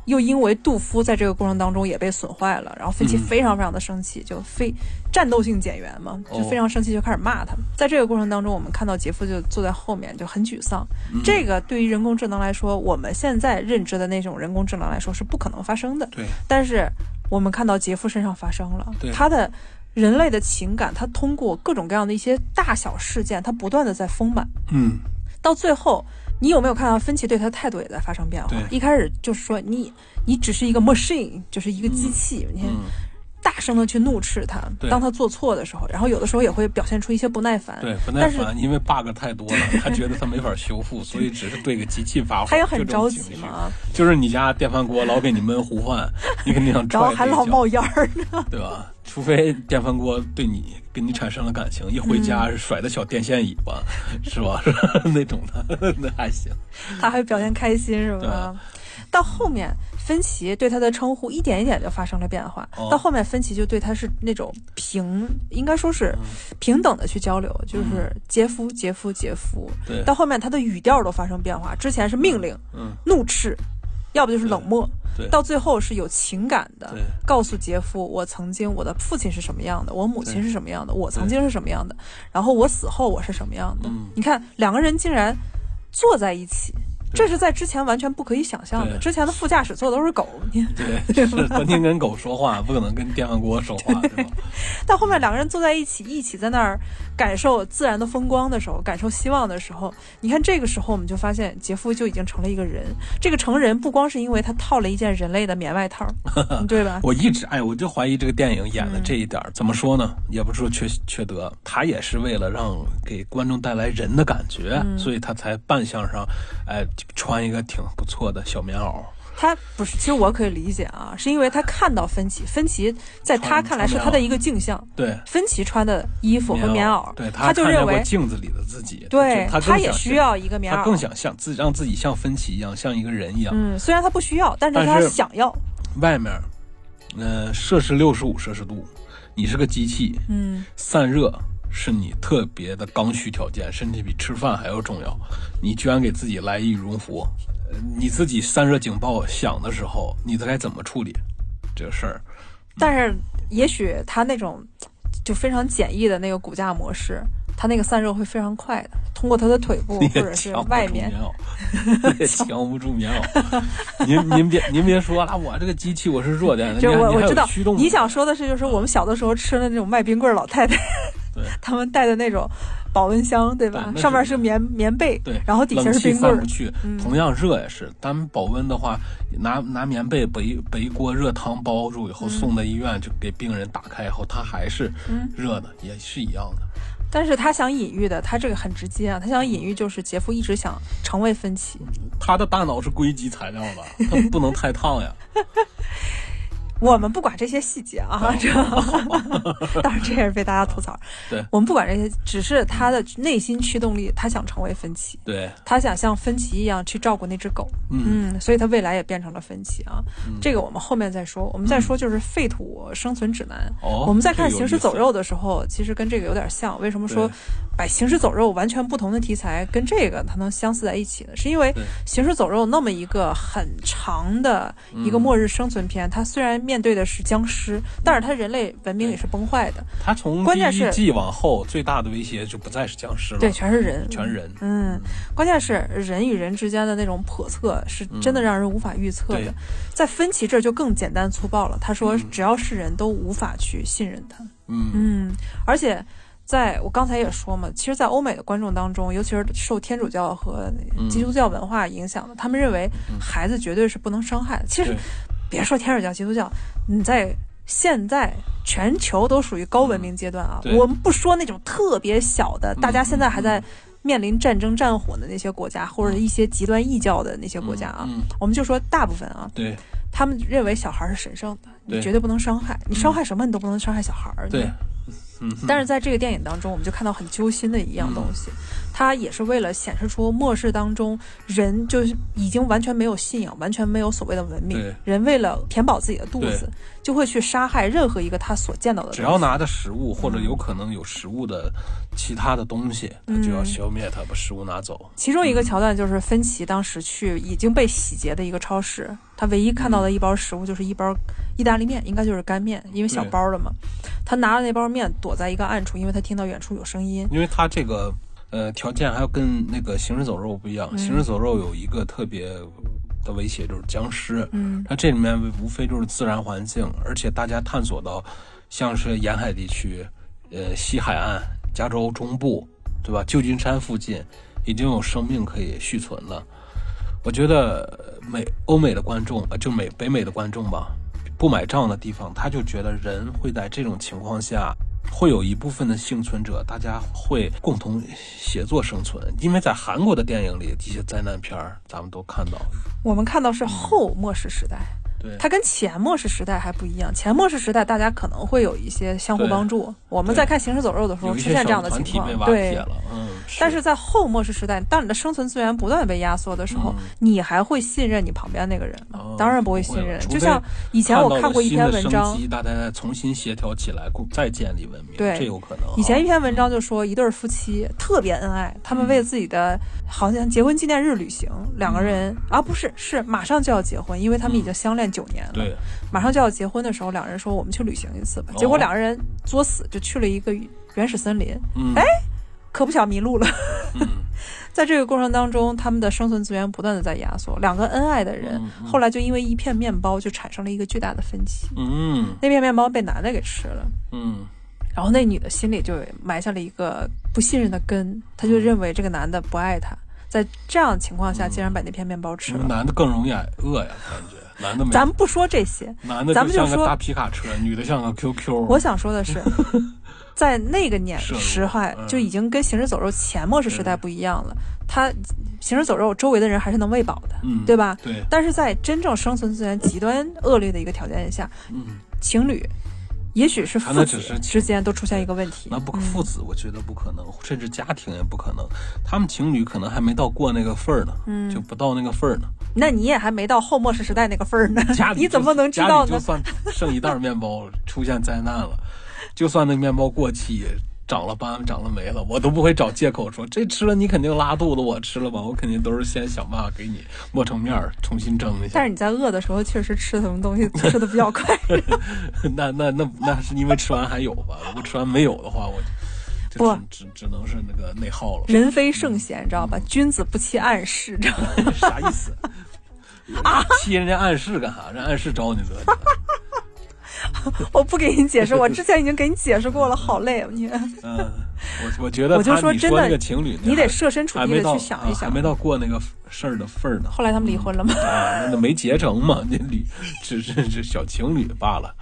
又因为杜夫在这个过程当中也被损坏了，然后芬奇非常非常的生气，嗯，就非战斗性减员嘛，就非常生气，就开始骂他们。哦，在这个过程当中，我们看到杰夫就坐在后面就很沮丧。嗯，这个对于人工智能来说，我们现在认知的那种人工智能来说是不可能发生的。对，但是我们看到杰夫身上发生了，他的人类的情感，他通过各种各样的一些大小事件，他不断的在丰满。嗯，到最后。你有没有看到芬奇对他的态度也在发生变化？一开始就是说你你只是一个 machine， 就是一个机器，嗯，你大声的去怒斥他，当他做错的时候，然后有的时候也会表现出一些不耐烦。对，不耐烦，因为 bug 太多了，他觉得他没法修复，所以只是对个机器发火。他也很着急嘛，就是你家电饭锅老给你闷糊饭，你肯定想抓，然后还老冒烟呢，对吧？除非电饭锅对你跟你产生了感情，一回家甩的小电线尾巴，嗯，是吧？是吧？那种的那还行，他还表现开心是吧？到后面芬奇对他的称呼一点一点就发生了变化，哦，到后面芬奇就对他是那种平应该说是平等的去交流，嗯，就是杰夫杰夫杰夫，对，到后面他的语调都发生变化，之前是命令，嗯，怒斥，要不就是冷漠，到最后是有情感的，告诉杰夫我曾经我的父亲是什么样的，我母亲是什么样的，我曾经是什么样的，然后我死后我是什么样的，嗯，你看两个人竟然坐在一起，这是在之前完全不可以想象的。之前的副驾驶座都是狗，你对，是天天跟狗说话，不可能跟电饭锅说话，对吧？但后面两个人坐在一起，一起在那儿感受自然的风光的时候，感受希望的时候，你看这个时候我们就发现杰夫就已经成了一个人。这个成人不光是因为他套了一件人类的棉外套，对吧？我一直哎，我就怀疑这个电影演的这一点，嗯，怎么说呢？也不是说缺缺德，他也是为了让给观众带来人的感觉，嗯，所以他才扮相上，哎。穿一个挺不错的小棉袄，他不是，其实我可以理解啊，是因为他看到芬奇，芬奇在他看来是他的一个镜像，对，芬奇穿的衣服和棉袄，对，他就认为镜子里的自己，对，他, 他也需要一个棉袄，他更想像自让自己像芬奇一样，像一个人一样。嗯，虽然他不需要，但是他想要。外面，呃，摄氏六十五摄氏度，你是个机器，嗯，散热。是你特别的刚需条件，甚至比吃饭还要重要。你居然给自己来一羽绒服，你自己散热警报响的时候，你该怎么处理这个事儿？嗯，但是也许他那种就非常简易的那个骨架模式，他那个散热会非常快的，通过他的腿部或者是外面。也抢不住棉袄。您您别您别说了，我这个机器我是弱点的。就我我知道，你想说的是，就是我们小的时候吃的那种卖冰棍老太太。他们带的那种保温箱，对吧？对，上面是棉棉被，对，然后底下是冰棍。冷气散不去，嗯，同样热也是。咱们保温的话，拿拿棉被把一把一锅热汤包住以后，嗯，送到医院就给病人打开以后，他还是热的，嗯，也是一样的。但是他想隐喻的，他这个很直接啊，他想隐喻就是杰夫一直想成为芬奇，他的大脑是硅基材料的，他不能太烫呀。我们不管这些细节啊，这当然这也是被大家吐槽。对，我们不管这些，只是他的内心驱动力，他想成为芬奇，对，他想像芬奇一样去照顾那只狗，嗯，嗯所以他未来也变成了芬奇啊。嗯、这个我们后面再说，我们再说就是《废土生存指南》哦。我们在看《行尸走肉》的时候，其实跟这个有点像。为什么说把《行尸走肉》完全不同的题材跟这个它能相似在一起呢？是因为《行尸走肉》那么一个很长的一个末日生存片，嗯、它虽然面对的是僵尸，但是他人类文明也是崩坏的。他从第一季往后最大的威胁就不再是僵尸了，对，全是人，全是人。嗯，关键是人与人之间的那种叵测是真的让人无法预测的。嗯、在芬奇这就更简单粗暴了，他说只要是人都无法去信任他。嗯嗯，而且在我刚才也说嘛，其实在欧美的观众当中，尤其是受天主教和基督教文化影响的，嗯、他们认为孩子绝对是不能伤害的。其实别说天主教、基督教，你在现在全球都属于高文明阶段啊。嗯、我们不说那种特别小的，嗯、大家现在还在面临战争、战火的那些国家，嗯、或者一些极端异教的那些国家啊，嗯嗯、我们就说大部分啊，对，他们认为小孩是神圣的，你绝对不能伤害，你伤害什么你都不能伤害小孩。对。对但是在这个电影当中，我们就看到很揪心的一样东西，它也是为了显示出末世当中人就是已经完全没有信仰，完全没有所谓的文明，人为了填饱自己的肚子，就会去杀害任何一个他所见到的东西，只要拿着食物或者有可能有食物的其他的东西，嗯、他就要消灭它，把食物拿走。其中一个桥段就是芬奇当时去已经被洗劫的一个超市，他唯一看到的一包食物就是一包意大利面，应该就是干面，因为小包了嘛。他拿了那包面躲在一个暗处，因为他听到远处有声音。因为他这个呃条件还要跟那个行尸走肉不一样，嗯、行尸走肉有一个特别的威胁就是僵尸，嗯，它这里面无非就是自然环境，而且大家探索到像是沿海地区、呃西海岸、加州中部，对吧？旧金山附近已经有生命可以续存了。我觉得美欧美的观众啊，就美北美的观众吧，不买账的地方，他就觉得人会在这种情况下会有一部分的幸存者，大家会共同协作生存。因为在韩国的电影里，这些灾难片咱们都看到，我们看到是后末世时代。对，它跟前末世时代还不一样，前末世时代大家可能会有一些相互帮助，我们在看行尸走肉的时候出现这样的情况，对，嗯，是。但是在后末世时代，当你的生存资源不断被压缩的时候，嗯、你还会信任你旁边那个人吗？嗯、当然不会信任。就像以前我看过一篇文章，大家重新协调起来，再建立文明，对，这有可能。以前一篇文章就说，一对夫妻特别恩爱，他们为自己的好像结婚纪念日旅行，两个人啊不是是马上就要结婚，因为他们已经相恋九年了，对，马上就要结婚的时候，两人说我们去旅行一次吧。结果两个人作死，就去了一个原始森林。哎、嗯，可不巧迷路了。嗯、在这个过程当中，他们的生存资源不断的在压缩。两个恩爱的人，嗯、后来就因为一片面包就产生了一个巨大的分歧。嗯，那片面包被男的给吃了。嗯，然后那女的心里就埋下了一个不信任的根，她就认为这个男的不爱她。在这样的情况下，竟然把那片面包吃了，嗯、男的更容易饿呀，感觉。男的没，咱们不说这些，男的咱们就像个大皮卡车，女的像个 Q Q。我想说的是，在那个年时代就已经跟行尸走肉前末世时代不一样了。他行尸走肉周围的人还是能喂饱的，嗯、对吧？对。但是在真正生存资源极端恶劣的一个条件下，嗯、情侣也许是父子之间都出现一个问题。那不父子我觉得不可能，嗯、甚至家庭也不可能。他们情侣可能还没到过那个份儿呢，嗯、就不到那个份儿呢。那你也还没到后末世时代那个份儿呢，你怎么能知道呢？就算剩一袋面包出现灾难了，就算那面包过期长了斑长了没了，我都不会找借口说这吃了你肯定拉肚子，我吃了吧，我肯定都是先想办法给你磨成面重新蒸一下。但是你在饿的时候确实吃什么东西吃的比较快。那那那那是因为吃完还有吧，如果吃完没有的话，我不只只能是那个内耗了。人非圣贤，你知道吧？君子不欺暗室，知道吗？啥意思？啊！欺人家暗室干啥？人暗室招你了。我不给你解释，我之前已经给你解释过了，好累。你，嗯，我我觉得，我就说真的，情侣你得设身处地的去想一想，还没到过那个事儿的份儿呢。后来他们离婚了吗？啊，那没结成嘛，那侣只是是小情侣罢了。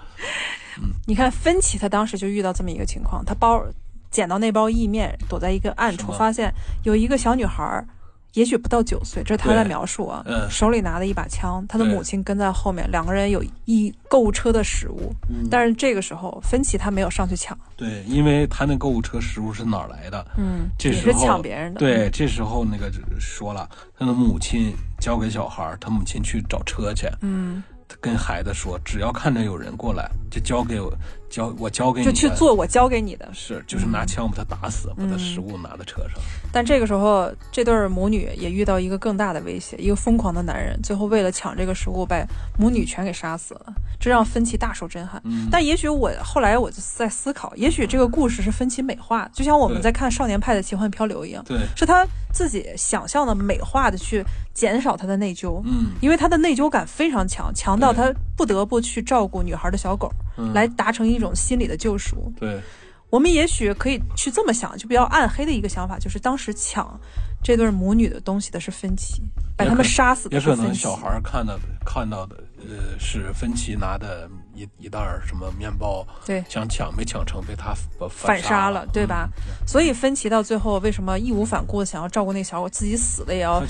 嗯，你看芬奇他当时就遇到这么一个情况，他包。捡到那包意面，躲在一个暗处，发现有一个小女孩也许不到九岁，这是他的描述啊，嗯、手里拿的一把枪，他的母亲跟在后面，两个人有一购物车的食物、嗯、但是这个时候芬奇他没有上去抢，对，因为他那购物车食物是哪儿来的，嗯，这时候也是抢别人的，对，这时候那个说了他的母亲交给小孩，他母亲去找车去，嗯，跟孩子说只要看着有人过来就交给我，交我交给你，就去做我交给你的，是，就是拿枪把他打死、嗯、把他食物拿到车上、嗯、但这个时候这对母女也遇到一个更大的威胁，一个疯狂的男人最后为了抢这个食物把母女全给杀死了，这让芬奇大受震撼、嗯、但也许我后来我就在思考，也许这个故事是芬奇美化，就像我们在看少年派的奇幻漂流一样，对，是他自己想象的美化的去减少他的内疚，嗯，因为他的内疚感非常强，强到他不得不去照顾女孩的小狗、嗯、来达成一种心理的救赎，对，我们也许可以去这么想，就比较暗黑的一个想法，就是当时抢这对母女的东西的是芬奇，把他们杀死的是芬奇，也可能小孩看到看到的呃是芬奇拿的一一袋什么面包，对，想抢没抢成被他反杀了，对吧、嗯、所以芬奇到最后为什么义无反顾的想要照顾那小狗，自己死了也要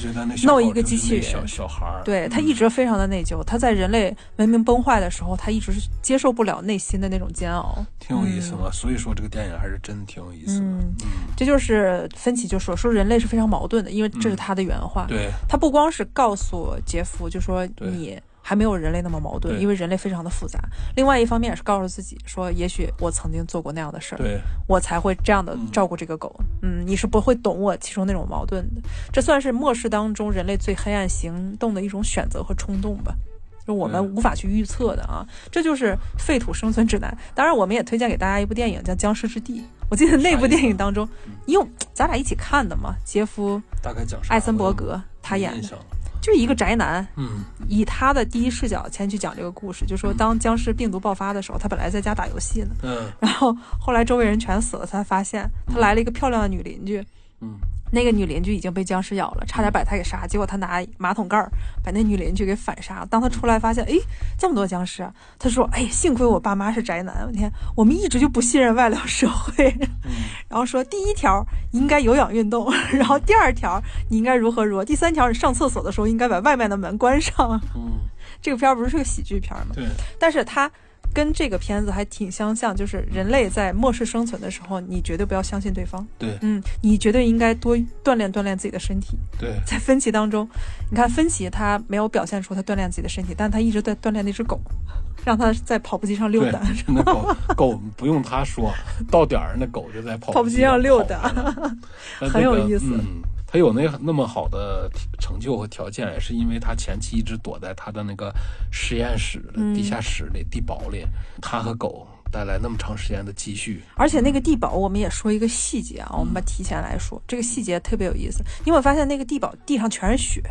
闹一个机器人，小小孩，对，他一直非常的内疚、嗯、他在人类文明崩坏的时候他一直是接受不了内心的那种煎熬，挺有意思嘛、嗯、所以说这个电影还是真挺有意思的、嗯嗯、这就是芬奇就说说人类是非常矛盾的，因为这是他的原话、嗯、对，他不光是告诉杰夫就说你还没有人类那么矛盾，因为人类非常的复杂，另外一方面也是告诉自己说也许我曾经做过那样的事儿，我才会这样的照顾这个狗， 嗯, 嗯，你是不会懂我其中那种矛盾的，这算是末世当中人类最黑暗行动的一种选择和冲动吧，就我们无法去预测的啊，这就是废土生存指南。当然我们也推荐给大家一部电影叫僵尸之地，我记得那部电影当中因为咱俩一起看的嘛，杰夫艾森伯格他演的就是一个宅男，嗯，以他的第一视角先去讲这个故事，就说当僵尸病毒爆发的时候，他本来在家打游戏呢，嗯，然后后来周围人全死了，他发现他来了一个漂亮的女邻居，嗯，那个女邻居已经被僵尸咬了，差点把他给杀，结果他拿马桶盖把那女邻居给反杀，当他出来发现，哎，这么多僵尸，他说，哎，幸亏我爸妈是宅男，你看我们一直就不信任外来社会，嗯，然后说第一条你应该有氧运动，然后第二条你应该如何如何，第三条你上厕所的时候应该把外面的门关上。嗯，这个片不是个喜剧片吗？对，但是它跟这个片子还挺相像，就是人类在末世生存的时候，你绝对不要相信对方。对，嗯，你绝对应该多锻炼锻炼自己的身体。对，在芬奇当中，你看芬奇他没有表现出他锻炼自己的身体，但他一直在锻炼那只狗。让他在跑步机上溜达，那狗狗不用他说，到点儿那狗就在跑步机上溜达，很有意思。嗯，他有那那么好的成就和条件，也是因为他前期一直躲在他的那个实验室的地下室里、嗯、地堡里，他和狗带来那么长时间的积蓄。而且那个地堡，我们也说一个细节啊，嗯、我们把提前来说，这个细节特别有意思。你有没有发现那个地堡地上全是血？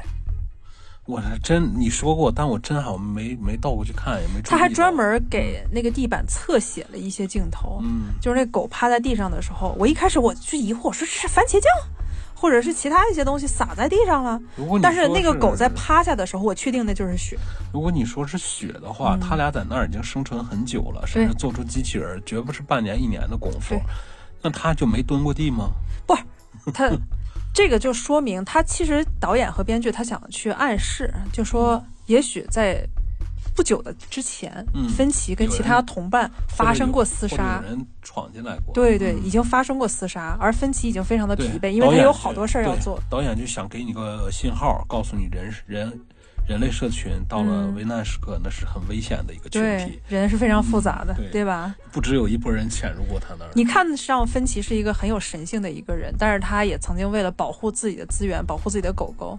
我是真你说过，但我真好没没倒过去看，也没注意。他还专门给那个地板侧写了一些镜头，嗯，就是那狗趴在地上的时候，我一开始我就疑惑，我说是番茄酱，或者是其他一些东西撒在地上了。如果你但是那个狗在趴下的时候，我确定那就是血。如果你说是血的话，嗯、他俩在那儿已经生存很久了，甚至做出机器人，绝不是半年一年的功夫。那他就没蹲过地吗？不，他。这个就说明他其实导演和编剧他想去暗示，就说也许在不久的之前、嗯、芬奇跟其他同伴发生过厮杀，有 人, 有人闯进来过，对对、嗯、已经发生过厮杀，而芬奇已经非常的疲惫，因为他有好多事儿要做，导演就想给你个信号，告诉你人人人类社群到了危难时刻、嗯、那是很危险的一个群体，对，人是非常复杂的、嗯、对, 对吧，不只有一拨人潜入过他那儿。你看上芬奇是一个很有神性的一个人，但是他也曾经为了保护自己的资源，保护自己的狗狗，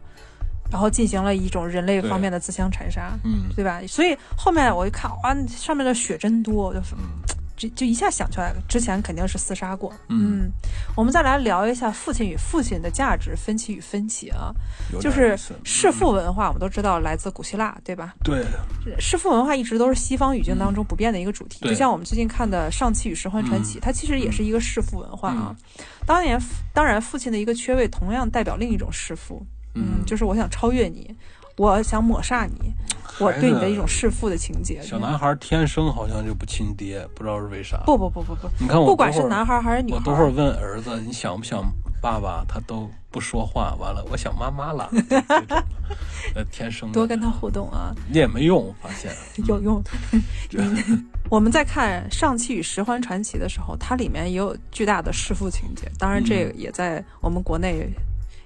然后进行了一种人类方面的自相残杀，嗯，对吧，所以后面我一看，哇，上面的血真多，我就、嗯就, 就一下想起来之前肯定是厮杀过。 嗯, 嗯，我们再来聊一下父亲与父亲的价值，芬奇与芬奇啊，就是弑父文化我们都知道来自古希腊，对吧，对，弑父文化一直都是西方语境当中不变的一个主题、嗯、就像我们最近看的上汽与十环传奇、嗯、它其实也是一个弑父文化啊、嗯、当年当然父亲的一个缺位同样代表另一种弑父， 嗯, 嗯，就是我想超越你，我想抹杀你，我对你的一种弑父的情节。小男孩天生好像就不亲爹，不知道是为啥。不不不不不，你看我，不管是男孩还是女孩，我等会儿问儿子，你想不想爸爸他都不说话，完了我想妈妈了，呃，天生多跟他互动啊，也没用，我发现有用。我们在看上期与拾荒传奇的时候，它里面也有巨大的弑父情节，当然这也在我们国内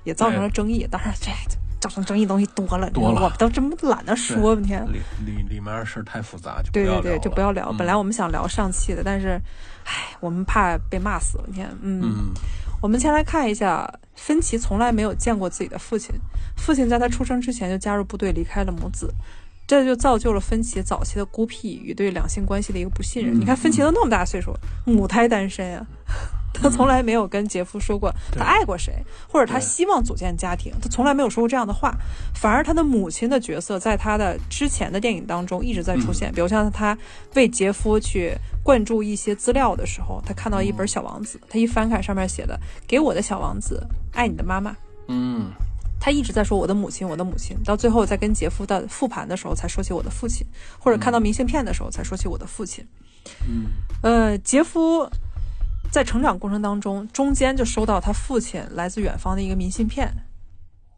也造成了争议，当然这造成争议东西多了，多了我都真懒得说。天里里里面事太复杂，就不要聊了，对对对，就不要聊、嗯。本来我们想聊上期的，但是，唉，我们怕被骂死了。你看，嗯。嗯我们先来看一下，芬奇从来没有见过自己的父亲。父亲在他出生之前就加入部队，离开了母子，这就造就了芬奇早期的孤僻与对两性关系的一个不信任。嗯、你看，芬奇都那么大岁数，母胎单身呀、啊，他从来没有跟杰夫说过他爱过谁，或者他希望组建家庭，他从来没有说过这样的话。反而他的母亲的角色在他的之前的电影当中一直在出现，嗯、比如像他为杰夫去。灌注一些资料的时候，他看到一本小王子，他一翻开上面写的给我的小王子，爱你的妈妈。嗯，他一直在说我的母亲我的母亲，到最后在跟杰夫的复盘的时候才说起我的父亲，或者看到明信片的时候才说起我的父亲。嗯，呃，杰夫在成长过程当中中间就收到他父亲来自远方的一个明信片，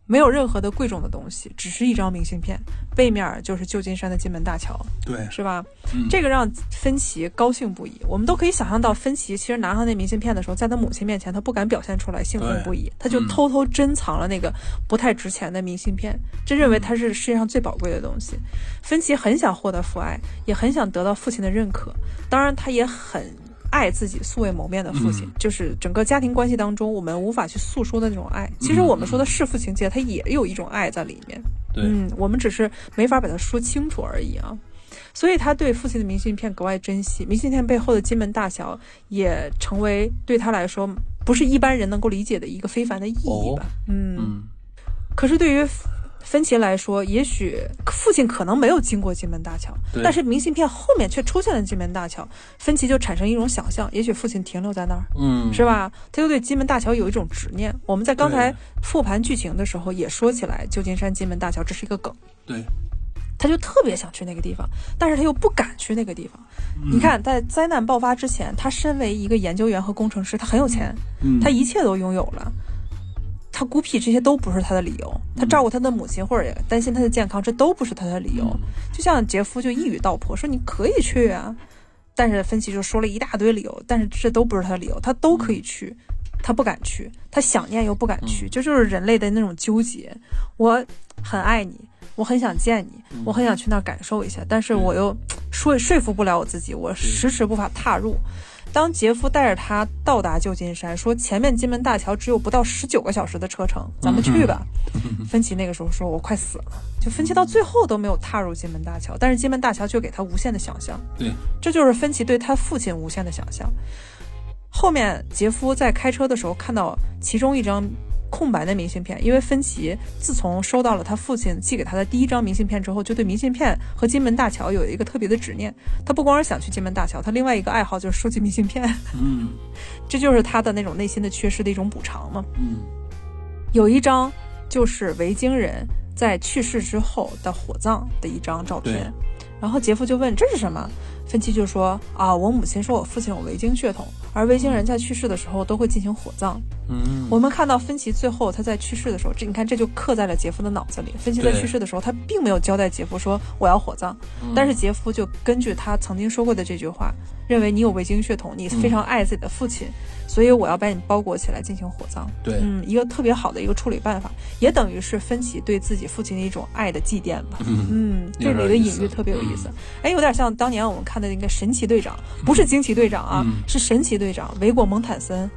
没有任何的贵重的东西，只是一张明信片，背面就是旧金山的金门大桥，对，是吧、嗯、这个让芬奇高兴不已。我们都可以想象到，芬奇其实拿上那明信片的时候，在他母亲面前他不敢表现出来兴奋不已，他就偷偷珍藏了那个不太值钱的明信片、嗯、真认为它是世界上最宝贵的东西、嗯、芬奇很想获得父爱，也很想得到父亲的认可，当然他也很爱自己素未谋面的父亲、嗯、就是整个家庭关系当中我们无法去诉说的那种爱。其实我们说的弑父情节，它也有一种爱在里面，对，嗯，我们只是没法把它说清楚而已啊。所以他对父亲的明信片格外珍惜，明信片背后的金门大桥也成为对他来说不是一般人能够理解的一个非凡的意义吧、哦、嗯, 嗯。可是对于芬奇来说，也许父亲可能没有经过金门大桥，但是明信片后面却出现了金门大桥，芬奇就产生一种想象，也许父亲停留在那儿，嗯，是吧？他就对金门大桥有一种执念。我们在刚才复盘剧情的时候也说起来，旧金山金门大桥这是一个梗，对，他就特别想去那个地方，但是他又不敢去那个地方。嗯、你看，在灾难爆发之前，他身为一个研究员和工程师，他很有钱，嗯、他一切都拥有了。他孤僻这些都不是他的理由，他照顾他的母亲或者担心他的健康这都不是他的理由、嗯、就像杰夫就一语道破说你可以去啊，但是芬奇就说了一大堆理由，但是这都不是他的理由，他都可以去，他不敢去，他想念又不敢去、嗯、这就是人类的那种纠结，我很爱你，我很想见你，我很想去那儿感受一下，但是我又说说服不了我自己，我迟迟无法踏入。当杰夫带着他到达旧金山，说前面金门大桥只有不到十九个小时的车程，咱们去吧。芬奇那个时候说我快死了，就芬奇到最后都没有踏入金门大桥，但是金门大桥却给他无限的想象，对，这就是芬奇对他父亲无限的想象。后面杰夫在开车的时候看到其中一张空白的明信片，因为芬奇自从收到了他父亲寄给他的第一张明信片之后，就对明信片和金门大桥有一个特别的执念，他不光是想去金门大桥，他另外一个爱好就是收集明信片，嗯，这就是他的那种内心的缺失的一种补偿嘛。嗯，有一张就是维京人在去世之后的火葬的一张照片，然后杰夫就问这是什么，芬奇就说啊，我母亲说我父亲有维京血统，而维京人在去世的时候都会进行火葬。嗯，我们看到芬奇最后他在去世的时候，这你看这就刻在了杰夫的脑子里。芬奇在去世的时候，他并没有交代杰夫说我要火葬，嗯、但是杰夫就根据他曾经说过的这句话，认为你有维京血统，你非常爱自己的父亲，嗯、所以我要把你包裹起来进行火葬。对，嗯，一个特别好的一个处理办法，也等于是芬奇对自己父亲的一种爱的祭奠吧。嗯，嗯这里的隐喻特别有意思，嗯、哎，有点像当年我们看。那应该神奇队长，不是惊奇队长啊，嗯、是神奇队长，维果蒙坦森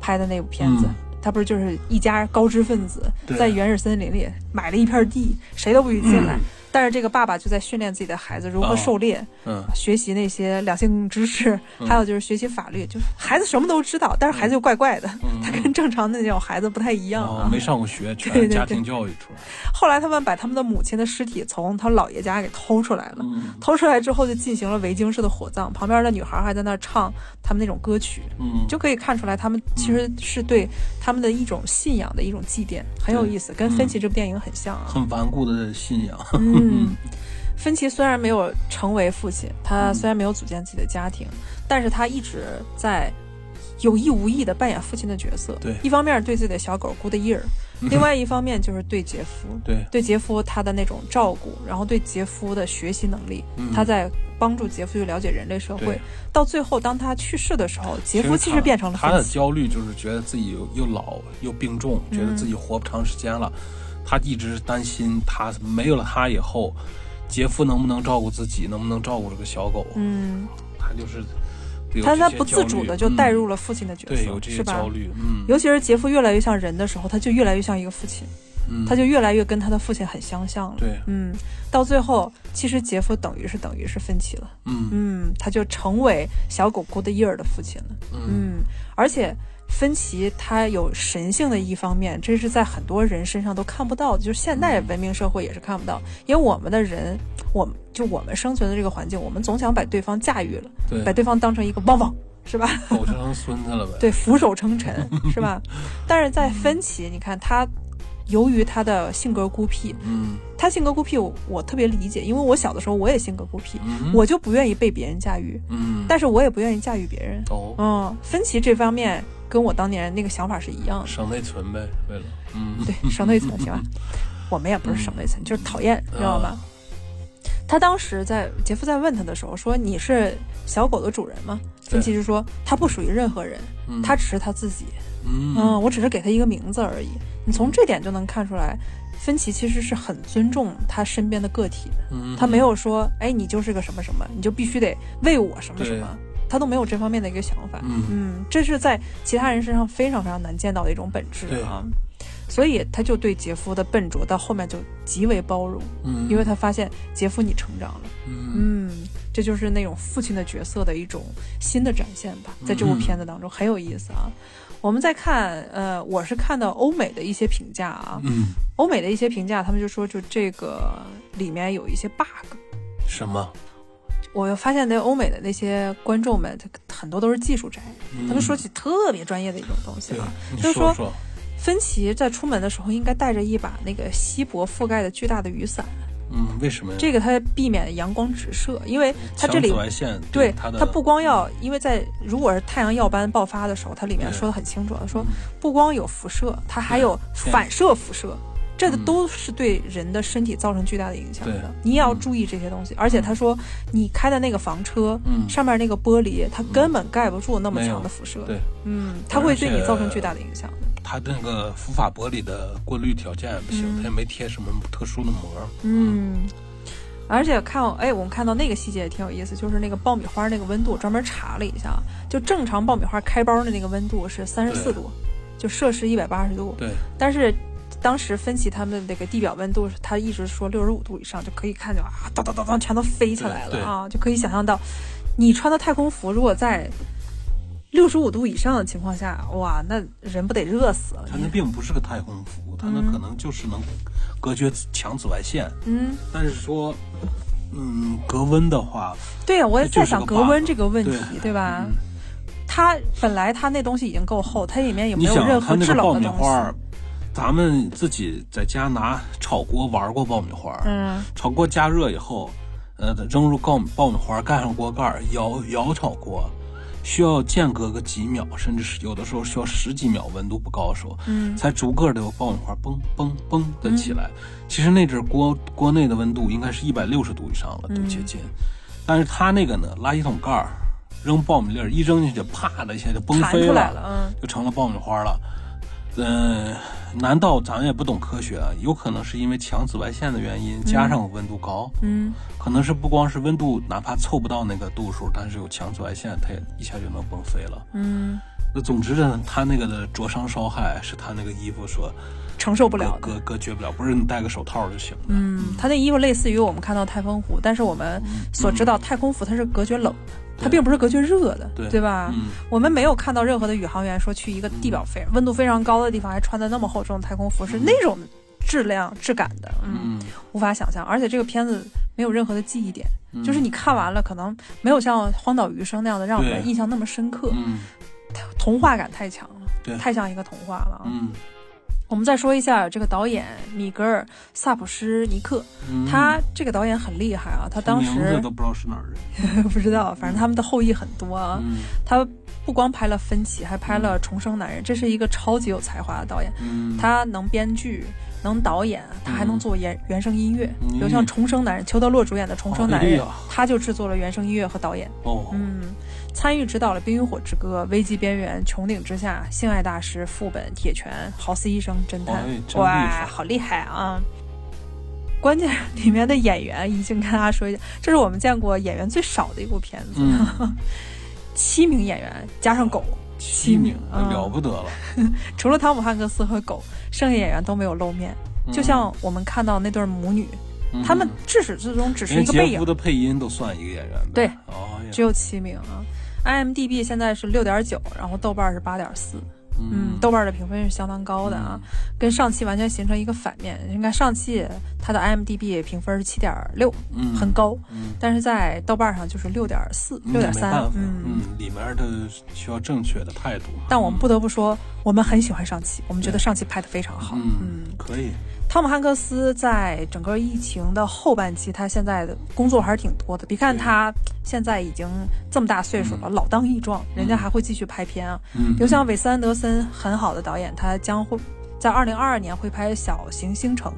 拍的那部片子，哦嗯、他不是就是一家高知分子在原始森林里买了一片地，谁都不许进来，嗯、但是这个爸爸就在训练自己的孩子如何狩猎，哦嗯、学习那些两性知识，还有就是学习法律，就孩子什么都知道，但是孩子就怪怪的，嗯、他跟正常的那种孩子不太一样，啊哦、没上过学，全家庭教育出来。对对对，后来他们把他们的母亲的尸体从他姥爷家给偷出来了，嗯、偷出来之后就进行了维京式的火葬，旁边的女孩还在那唱他们那种歌曲，嗯、就可以看出来他们其实是对他们的一种信仰的一种祭奠，很有意思，跟芬奇这部电影很像啊，很顽固的信仰。嗯，芬奇虽然没有成为父亲，他虽然没有组建自己的家庭，但是他一直在有意无意的扮演父亲的角色，对，一方面对自己的小狗 Good Ear， 另外一方面就是对杰夫，对对杰夫他的那种照顾，然后对杰夫的学习能力，嗯、他在帮助杰夫去了解人类社会。到最后，当他去世的时候，杰夫其实变成了他的焦虑，就是觉得自己又老又病重，觉得自己活不长时间了，嗯、他一直担心他没有了他以后，杰夫能不能照顾自己，能不能照顾这个小狗？嗯，他就是。他他不自主的就带入了父亲的角色，嗯、对，有这些焦虑，嗯，尤其是杰夫越来越像人的时候，他就越来越像一个父亲，嗯，他就越来越跟他的父亲很相像了，对，嗯，到最后其实杰夫等于是等于是分歧了，嗯嗯，他就成为小狗狗的伊尔的父亲了，嗯，嗯而且芬奇他有神性的一方面，这是在很多人身上都看不到的，就是现代文明社会也是看不到，因为我们的人，我们就我们生存的这个环境，我们总想把对方驾驭了，对，把对方当成一个汪汪，是吧？狗就成孙子了呗。对，俯首称臣，是吧？但是在芬奇，你看他。由于他的性格孤僻，嗯，他性格孤僻我，我特别理解，因为我小的时候我也性格孤僻，嗯、我就不愿意被别人驾驭，嗯，但是我也不愿意驾驭别人。哦，嗯，芬奇这方面跟我当年那个想法是一样的，省内存呗，为了，嗯，对，省内存行吧，我们也不是省内存，嗯、就是讨厌，知道吧？啊他当时在杰夫在问他的时候说你是小狗的主人吗？芬奇就说他不属于任何人，嗯、他只是他自己， 嗯, 嗯，我只是给他一个名字而已。你从这点就能看出来芬奇其实是很尊重他身边的个体的，嗯、他没有说哎你就是个什么什么你就必须得为我什么什么，他都没有这方面的一个想法， 嗯, 嗯，这是在其他人身上非常非常难见到的一种本质啊。所以他就对杰夫的笨拙到后面就极为包容，嗯、因为他发现杰夫你成长了， 嗯, 嗯，这就是那种父亲的角色的一种新的展现吧，在这部片子当中很有意思啊。我们再看呃，我是看到欧美的一些评价啊，嗯、欧美的一些评价他们就说就这个里面有一些 bug。 什么？我发现那欧美的那些观众们很多都是技术宅，嗯、他们说起特别专业的一种东西啊，就是 说, 说芬奇在出门的时候应该带着一把那个锡箔覆盖的巨大的雨伞。嗯，为什么呀？这个它避免阳光直射，因为它这里对它不光要，因为在如果是太阳耀斑爆发的时候，它里面说的很清楚，说不光有辐射，它还有反射辐射，这个都是对人的身体造成巨大的影响的，你也要注意这些东西。而且他说你开的那个房车，嗯、上面那个玻璃它根本盖不住那么强的辐射，对，嗯，它会对你造成巨大的影响的。它那个氟法玻璃的过滤条件也不行，嗯、它也没贴什么特殊的膜。嗯，而且看，哎，我们看到那个细节也挺有意思，就是那个爆米花那个温度，专门查了一下，就正常爆米花开包的那个温度是三十四度，就摄氏一百八十度。对，但是当时芬奇他们那个地表温度，他一直说六十五度以上就可以看到啊，当当当当，全都飞起来了啊，就可以想象到，你穿的太空服如果在六十五度以上的情况下，哇，那人不得热死了。它那并不是个太空服，它那可能就是能隔绝强紫外线。嗯，但是说，嗯，隔温的话，对啊，我也在想隔温这个问题， 对, 对吧？嗯、它本来它那东西已经够厚，它里面也没有任何制冷的东西。咱们自己在家拿炒锅玩过爆米花，嗯，炒锅加热以后，呃，扔入爆爆米花，盖上锅盖，摇摇炒锅。需要间隔个几秒，甚至是有的时候需要十几秒，温度不高的时候，嗯，才逐个的有爆米花蹦蹦蹦的起来。嗯、其实那只锅锅内的温度应该是一百六十度以上了，都接近。嗯、但是它那个呢，垃圾桶盖儿扔爆米粒儿一扔进去，啪的一下就崩飞了，来了，嗯、就成了爆米花了。嗯、呃，难道咱们也不懂科学啊？有可能是因为强紫外线的原因，加上温度高，嗯，嗯可能是不光是温度，哪怕凑不到那个度数，但是有强紫外线，它也一下就能崩飞了，嗯。那总之呢，它那个的灼伤烧害是它那个衣服说承受不了的，隔隔绝不了，不是你戴个手套就行了。嗯，它那衣服类似于我们看到太空服，但是我们所知道太空服它是隔绝冷的。嗯嗯它并不是隔绝热的， 对, 对吧、嗯、我们没有看到任何的宇航员说去一个地表非、嗯、温度非常高的地方还穿的那么厚重的太空服，是那种质量质感的， 嗯, 嗯，无法想象。而且这个片子没有任何的记忆点，嗯、就是你看完了可能没有像荒岛余生那样的让我们印象那么深刻，嗯、童话感太强了，太像一个童话了。嗯，我们再说一下这个导演米格尔·萨普施尼克，嗯、他这个导演很厉害啊，他当时名字都不知道是哪儿人，不知道，反正他们的后裔很多啊。嗯、他不光拍了《分歧》，还拍了《重生男人》，这是一个超级有才华的导演，嗯、他能编剧，能导演，他还能做原原声音乐，比如、嗯、像《重生男人》，裘德洛主演的《重生男人》哦，他就制作了原声音乐和导演。哦，嗯，参与指导了《冰与火之歌》《危机边缘》《穹顶之下》《性爱大师》《副本》《铁拳》《豪斯医生侦探》哦。哇，好厉害啊！关键里面的演员，已经跟大家说一下，这是我们见过演员最少的一部片子，嗯、七名演员加上狗。七名了不得了、嗯、除了汤姆汉克斯和狗，剩下演员都没有露面、嗯、就像我们看到那对母女、嗯、他们至始至终只是一个背影，杰夫的配音都算一个演员呗，对、哦、只有七名啊。 I M D B 现在是 六点九， 然后豆瓣是 八点四， 嗯, 嗯，豆瓣的评分是相当高的啊，跟上期完全形成一个反面。你看上期它的 I M D B 评分是 七点六、嗯、很高、嗯、但是在豆瓣上就是 六点四、嗯、六点三， 嗯, 嗯，里面的需要正确的态度。但我们不得不说、嗯、我们很喜欢上期，我们觉得上期拍得非常好。 嗯, 嗯，可以。汤姆汉克斯在整个疫情的后半期，他现在的工作还是挺多的，别看他现在已经这么大岁数了、嗯、老当益壮，人家还会继续拍片啊。尤、嗯、像韦斯安德森很好的导演，他将会在二零二二年会拍《小行星城》，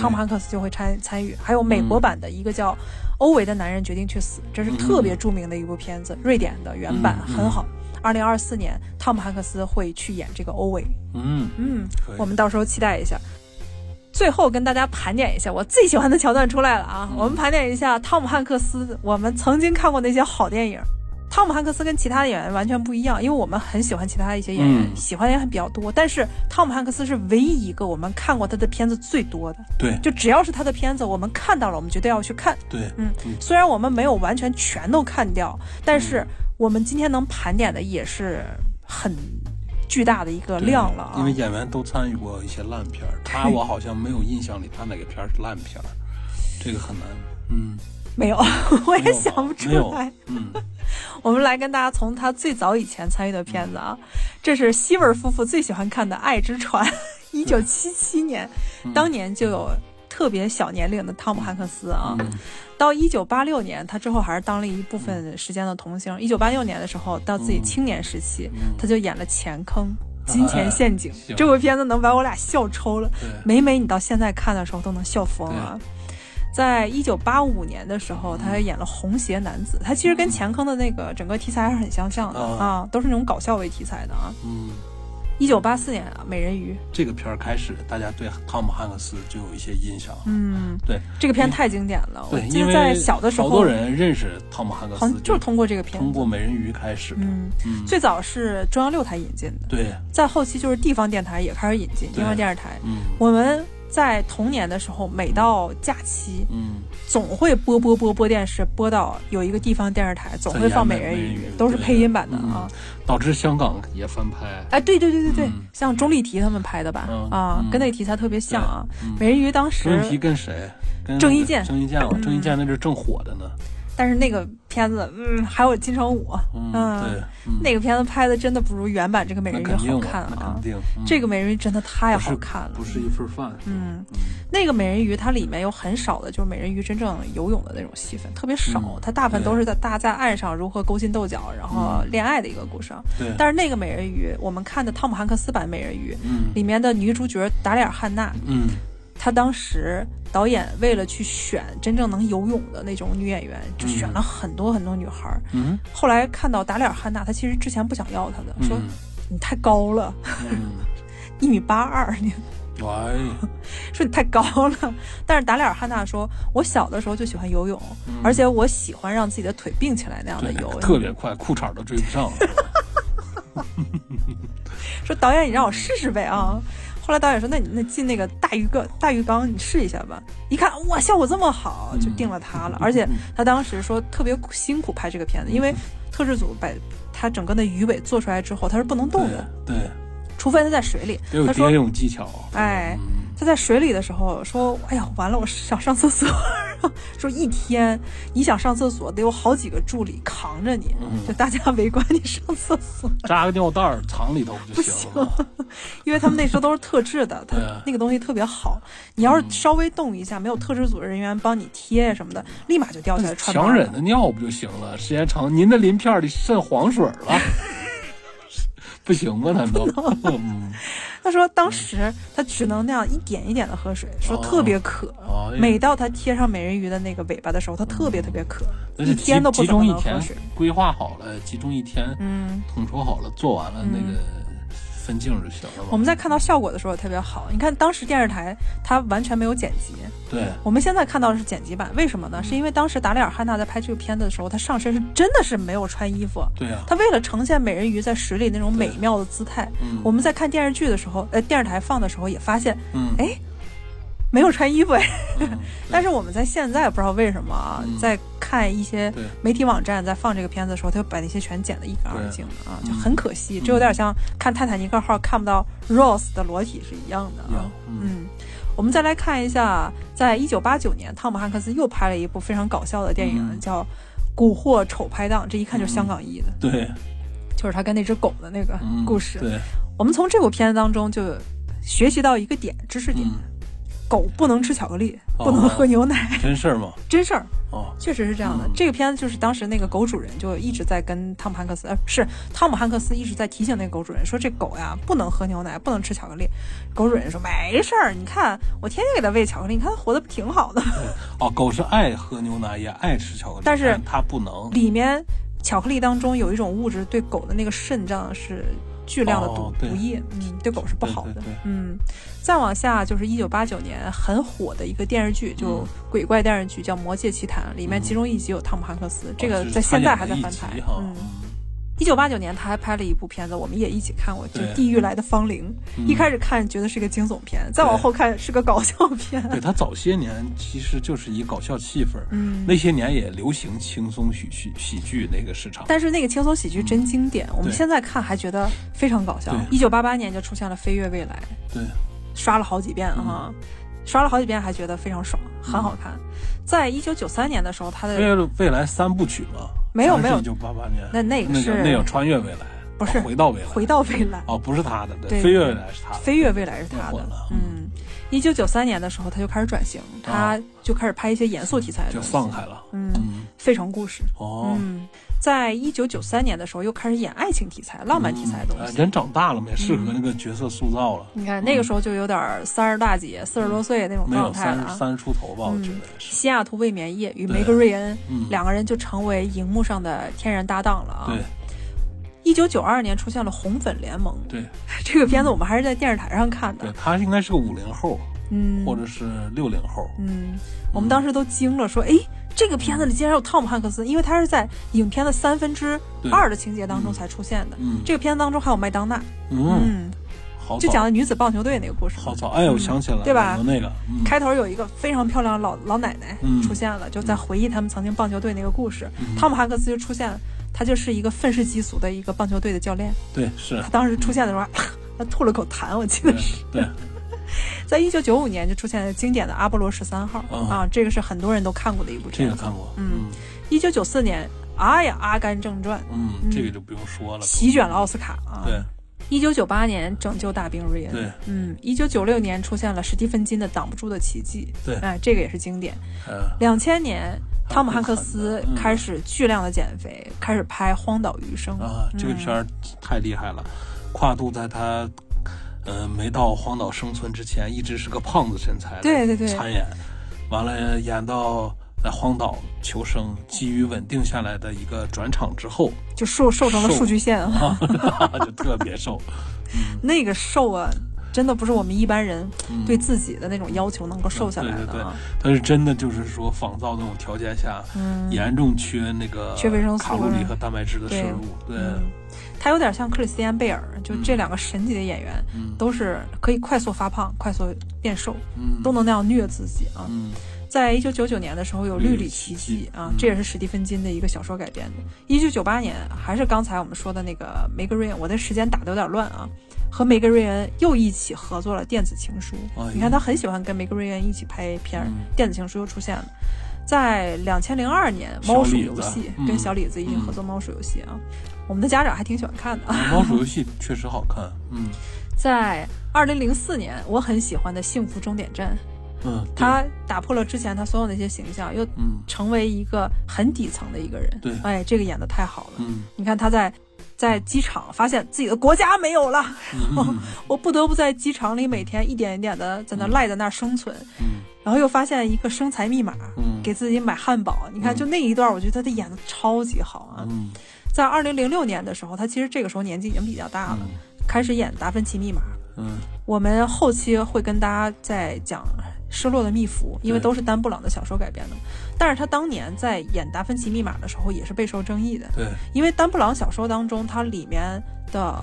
汤姆汉克斯就会参参与。还有美国版的一个叫《欧维的男人决定去死》，这是特别著名的一部片子，瑞典的原版、嗯、很好。二零二四年汤姆汉克斯会去演这个欧维。嗯嗯，我们到时候期待一下。最后跟大家盘点一下我最喜欢的桥段出来了啊！嗯、我们盘点一下汤姆汉克斯我们曾经看过那些好电影。汤姆汉克斯跟其他演员完全不一样，因为我们很喜欢其他一些演员、嗯、喜欢也很比较多，但是汤姆汉克斯是唯一一个我们看过他的片子最多的。对，就只要是他的片子我们看到了我们绝对要去看。对，嗯，虽然我们没有完全全都看掉，但是我们今天能盘点的也是很巨大的一个量了啊！因为演员都参与过一些烂片，他我好像没有印象里他哪个片是烂片，这个很难。嗯，没有，我也想不出来。嗯，我们来跟大家从他最早以前参与的片子啊，嗯、这是希尔夫妇最喜欢看的《爱之船》，一九七七年、嗯，当年就有特别小年龄的汤姆汉克斯啊。嗯，到一九八六年，他之后还是当了一部分时间的童星。一九八六年的时候，到自己青年时期，嗯、他就演了《钱坑》《金钱陷阱》啊、这部片子能把我俩笑抽了。每每你到现在看的时候都能笑疯啊！在一九八五年的时候，他演了《红鞋男子》，他其实跟《钱坑》的那个整个题材还是很相像的、嗯、啊，都是那种搞笑为题材的啊。嗯。一九八四年啊，《美人鱼》这个片儿开始，大家对汤姆汉克斯就有一些印象。嗯，对，这个片太经典了。对，我记得在小的时候，好多人认识汤姆汉克斯，好像就是通过这个片，通过《美人鱼》开始的。嗯，嗯最早是中央六台引进的。对，在后期就是地方电台也开始引进，地方电视台。嗯，我们在童年的时候，每到假期，嗯，总会播播播播电视，播到有一个地方电视台总会放《美人鱼》，都是配音版的啊。导致香港也翻拍，哎，对对对对对，嗯、像钟丽缇他们拍的吧，嗯、啊、嗯，跟那个题材特别像啊。嗯、美人鱼当时钟丽缇跟谁？跟郑伊健，郑伊健，郑伊健那是正火的呢。但是那个片子，嗯，还有金城武，嗯，嗯对嗯，那个片子拍的真的不如原版这个美人鱼好看啊。肯定，嗯、这个美人鱼真的太好看了，不是一份饭。嗯，嗯那个美人鱼它里面有很少的，就是美人鱼真正游泳的那种戏份，特别少。嗯、它大部分都是在大家在岸上如何勾心斗角，然后恋爱的一个故事。对、嗯。但是那个美人鱼，我们看的汤姆汉克斯版美人鱼，嗯、里面的女主角达里尔汉娜，嗯。他当时导演为了去选真正能游泳的那种女演员，就选了很多很多女孩。嗯，后来看到达里尔汉娜，他其实之前不想要她的，说、嗯、你太高了，一、嗯、米八二，你，哎，说你太高了。但是达里尔汉娜说，我小的时候就喜欢游泳，嗯、而且我喜欢让自己的腿并起来那样的游，特别快，裤衩都追不上了。说导演，你让我试试呗啊。后来导演说：“那你那进那个大鱼缸，大鱼缸你试一下吧。”一看哇，效果这么好，就定了他了。而且他当时说特别辛苦拍这个片子，因为特制组把他整个的鱼尾做出来之后，他是不能动的，对，对除非他在水里。他有蝶泳技巧。哎，他在水里的时候说：“哎呀，完了，我想上厕所。”说一天你想上厕所得有好几个助理扛着你，嗯、就大家围观你上厕所。扎个尿袋儿藏里头不就行了？因为他们那时候都是特制的，它那个东西特别好，你要是稍微动一下，没有特制组人员帮你贴什么的，立马就掉下来穿。强忍的尿不就行了？时间长，您的鳞片里渗黄水了。不行吗？难道？他说当时他只能那样一点一点的喝水，说特别渴。哦哦、每到他贴上美人鱼的那个尾巴的时候，他特别特别渴，嗯、一天都不怎么能喝水。规划好了，集中一天，嗯，统筹好了，做完了那个。嗯分镜就行了。我们在看到效果的时候特别好，你看当时电视台它完全没有剪辑，对，我们现在看到的是剪辑版，为什么呢？是因为当时达里尔汉娜在拍这个片子的时候，她上身是真的是没有穿衣服，对啊，她为了呈现美人鱼在水里那种美妙的姿态。嗯、我们在看电视剧的时候，呃，电视台放的时候也发现，嗯，哎，没有穿衣服哎。嗯、但是我们在现在不知道为什么啊，嗯、在看一些媒体网站在放这个片子的时候，他就把那些全剪得一干二净的啊，就很可惜，嗯、这有点像看泰坦尼克号看不到 Rose 的裸体是一样的啊。嗯, 嗯，我们再来看一下，在一九八九年，汤姆汉克斯又拍了一部非常搞笑的电影，嗯、叫《蛊惑丑拍档》，这一看就是香港裔的，嗯，对，就是他跟那只狗的那个故事。嗯、对，我们从这部片子当中就学习到一个点，知识点。嗯狗不能吃巧克力，哦、不能喝牛奶，真事儿吗？真事儿，哦，确实是这样的。嗯、这个片子就是当时那个狗主人就一直在跟汤姆汉克斯，呃，是汤姆汉克斯一直在提醒那个狗主人说，这狗呀不能喝牛奶，不能吃巧克力。狗主人说没事儿，你看我天天给它喂巧克力，你看它活得挺好的。哦，狗是爱喝牛奶也爱吃巧克力，但是它不能。里面巧克力当中有一种物质对狗的那个肾脏是。巨量的毒、哦、毒液，嗯，对狗是不好的。对对对嗯，再往下就是一九八九年很火的一个电视剧，就鬼怪电视剧叫《魔界奇谭》，里面其中一集有汤姆汉克斯，嗯、这个在现在还在翻拍。哦、嗯，一九八九年他还拍了一部片子，我们也一起看过，就《地狱来的芳龄》。嗯、一开始看觉得是个惊悚片，再往后看是个搞笑片。对，他早些年其实就是以搞笑气氛，嗯，那些年也流行轻松喜剧喜剧那个市场。但是那个轻松喜剧真经典，嗯、我们现在看还觉得非常搞笑。一九八八年就出现了《飞跃未来》，对，刷了好几遍啊。嗯刷了好几遍还觉得非常爽，很好看。嗯、在一九九三年的时候，他的《未来三部曲》嘛，没有没有，一九八八年那那个是那个穿越未来，不是、哦、回到未来，回到未来哦，不是他的，对，飞跃未来是他的，飞跃未来是他的。嗯，一九九三年的时候他就开始转型，啊、他就开始拍一些严肃题材的，就放开了。嗯，嗯费城故事哦。嗯在一九九三年的时候，又开始演爱情题材、浪漫题材的东西。嗯、人长大了嘛，也适合那个角色塑造了。嗯、你看那个时候就有点三十大姐、四十、嗯、多岁那种状态了、啊，三十出头吧，嗯、我觉得是。西雅图未眠夜与梅格瑞恩、嗯、两个人就成为荧幕上的天然搭档了啊。对。一九九二年出现了《红粉联盟》。对。这个片子我们还是在电视台上看的。对，他应该是个五零后，嗯，或者是六零后。嗯，嗯我们当时都惊了，说，哎。这个片子里竟然有汤姆汉克斯，因为他是在影片的三分之二的情节当中才出现的。嗯、这个片子当中还有麦当娜，嗯，好，就讲的女子棒球队那个故事。好早，哎，我想起来了，对吧？那个开头有一个非常漂亮的老老奶奶出现了，就在回忆他们曾经棒球队那个故事。汤姆汉克斯就出现了，他就是一个愤世嫉俗的一个棒球队的教练。对，是他当时出现的时候，他吐了口痰，我记得是。对。在一九九五年就出现了经典的《阿波罗十三号》哦、啊，这个是很多人都看过的一部片子。这个看过，嗯。一九九四年，哎呀，《阿甘正传》嗯，嗯，这个就不用说了，席卷了奥斯卡啊。对。一九九八年，《拯救大兵瑞恩》。对。嗯，一九九六年出现了史蒂芬金的《挡不住的奇迹》。对。哎，这个也是经典。两千、呃、年。汤姆汉克斯开始巨量的减肥，嗯、开始拍《荒岛余生》啊，这个片儿太厉害了，嗯、跨度在他。呃，没到荒岛生存之前，一直是个胖子身材。对对对，参演，完了演到在荒岛求生，基于稳定下来的一个转场之后，就瘦瘦成了数据线啊，就特别瘦。嗯、那个瘦啊，真的不是我们一般人对自己的那种要求能够瘦下来的、啊嗯。对对对，但是真的就是说，仿造那种条件下，嗯、严重缺那个缺维生素、卡路里和蛋白质的摄入。对。对嗯他有点像克里斯蒂安·贝尔，就这两个神级的演员，嗯、都是可以快速发胖、快速变瘦，嗯、都能那样虐自己啊。嗯、在一九九九年的时候有《绿里奇迹》啊，嗯、这也是史蒂芬金的一个小说改编的。一九九八年还是刚才我们说的那个梅格瑞恩，我的时间打得有点乱啊，和梅格瑞恩又一起合作了《电子情书》哎。你看他很喜欢跟梅格瑞恩一起拍片，嗯《电子情书》又出现了。在两千零二年，猫鼠游戏跟小李子一起合作猫鼠游戏啊，嗯、我们的家长还挺喜欢看的。猫鼠游戏确实好看，嗯。在二零零四年，我很喜欢的《幸福终点站》，嗯，他打破了之前他所有那些形象，又成为一个很底层的一个人。对，哎，这个演得太好了。嗯，你看他在。在机场发现自己的国家没有了，嗯、我不得不在机场里每天一点一点的在那赖在那生存，嗯、然后又发现一个生财密码，嗯、给自己买汉堡。你看，就那一段，我觉得他演的超级好啊。嗯、在二零零六年的时候，他其实这个时候年纪已经比较大了，嗯、开始演《达芬奇密码》。嗯，我们后期会跟大家再讲《失落的密符》，因为都是丹布朗的小说改编的。但是他当年在演《达芬奇密码》的时候也是备受争议的。对，因为丹布朗小说当中，他里面的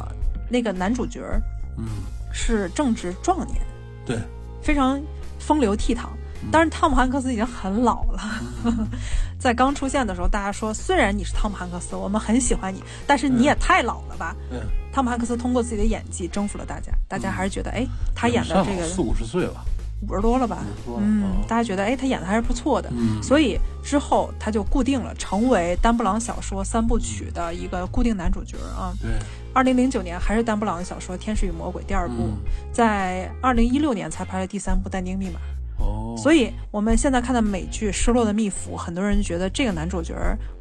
那个男主角，嗯，是正值壮年，对，非常风流倜傥。但是汤姆汉克斯已经很老了，嗯、在刚出现的时候，大家说虽然你是汤姆汉克斯，我们很喜欢你，但是你也太老了吧。嗯，汤姆汉克斯通过自己的演技征服了大家，大家还是觉得，哎，他演的这个四五十岁吧。五十多了吧，嗯，大家觉得哎，他演的还是不错的，嗯、所以之后他就固定了，成为丹布朗小说三部曲的一个固定男主角啊。对，二零零九年还是丹布朗的小说《天使与魔鬼》第二部，嗯、在二零一六年才拍了第三部《但丁密码》。哦，所以我们现在看的美剧《失落的密符》，很多人觉得这个男主角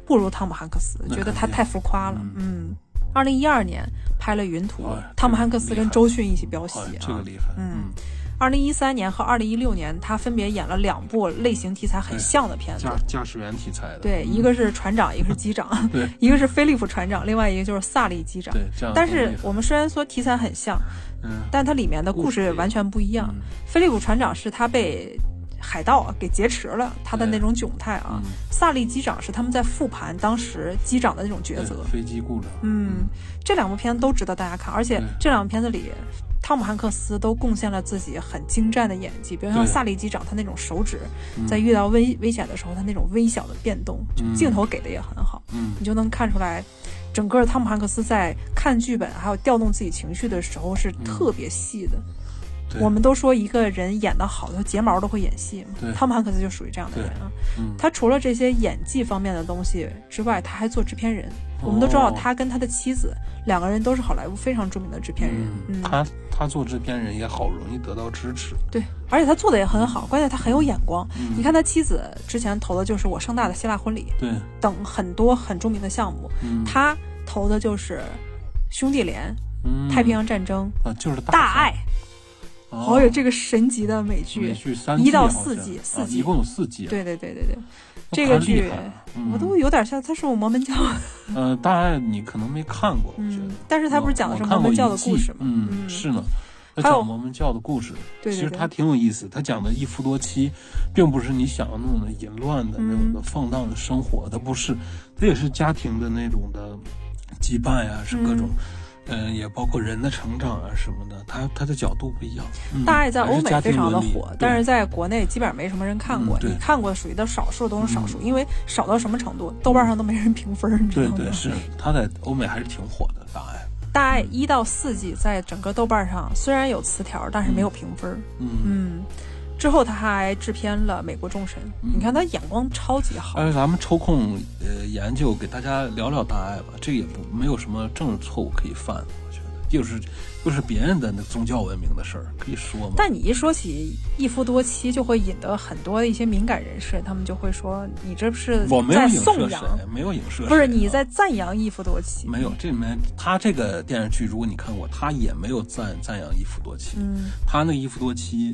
不如汤姆汉克斯，觉得他太浮夸了。嗯，二零一二年拍了《云图》，哎，汤姆汉克斯跟周迅一起飙戏，啊，这个厉害。嗯。二零一三年和二零一六年，他分别演了两部类型题材很像的片子，驾驾驶员题材的。对，嗯、一个是船长，一个是机长，对，一个是菲利普船长，另外一个就是萨利机长。对，但是我们虽然说题材很像，嗯，但它里面的故事完全不一样。嗯、菲利普船长是他被海盗给劫持了，他的那种窘态啊。嗯、萨利机长是他们在复盘当时机长的那种抉择，飞机故障。嗯，这两部片都值得大家看，而且这两部片子里，汤姆汉克斯都贡献了自己很精湛的演技，比如像萨利机长他那种手指，嗯、在遇到危危险的时候他那种微小的变动，就镜头给的也很好，嗯、你就能看出来整个汤姆汉克斯在看剧本还有调动自己情绪的时候是特别细的。嗯、我们都说一个人演得好他睫毛都会演戏嘛，汤姆汉克斯就属于这样的人啊。嗯、他除了这些演技方面的东西之外，他还做制片人。哦，我们都知道他跟他的妻子两个人都是好莱坞非常著名的制片人。嗯嗯、他他做制片人也好容易得到支持，对，而且他做的也很好，关键他很有眼光。嗯、你看他妻子之前投的就是《我盛大的希腊婚礼》，对，等很多很著名的项目。嗯、他投的就是《兄弟连》，嗯、《太平洋战争》啊，就是大《大爱》。好，有这个神级的美剧，一到四季，四季一共有四季。对对对对对，这个剧我都有点像，它是我摩门教。呃，大爱你可能没看过，我觉得。但是它不是讲的是摩门教的故事吗？嗯，是呢，它讲摩门教的故事。对，其实它挺有意思，它讲的一夫多妻，并不是你想的那种的淫乱的那种的放荡的生活，它不是，它也是家庭的那种的羁绊呀，是各种。嗯，也包括人的成长啊什么的，他他的角度不一样。嗯、大爱在欧美非常的火，但是在国内基本上没什么人看过。嗯、你看过属于的少数都是少数，嗯、因为少到什么程度，豆瓣上都没人评分，你知道吗？对对，是他在欧美还是挺火的。大爱，大爱一到四季在整个豆瓣上虽然有词条，但是没有评分。嗯嗯。嗯，之后他还制片了《美国众神》。嗯、你看他眼光超级好。哎，咱们抽空呃研究给大家聊聊大爱吧，这个也不没有什么政治错误可以犯，我觉得又是又是别人的那宗教文明的事儿，可以说吗？但你一说起一夫多妻，就会引得很多一些敏感人士，他们就会说你这不是在颂扬，没有影射谁，不是你在赞扬一夫多妻。没有，这里面他这个电视剧如果你看过，他也没有赞赞扬一夫多妻。嗯，他那个一夫多妻。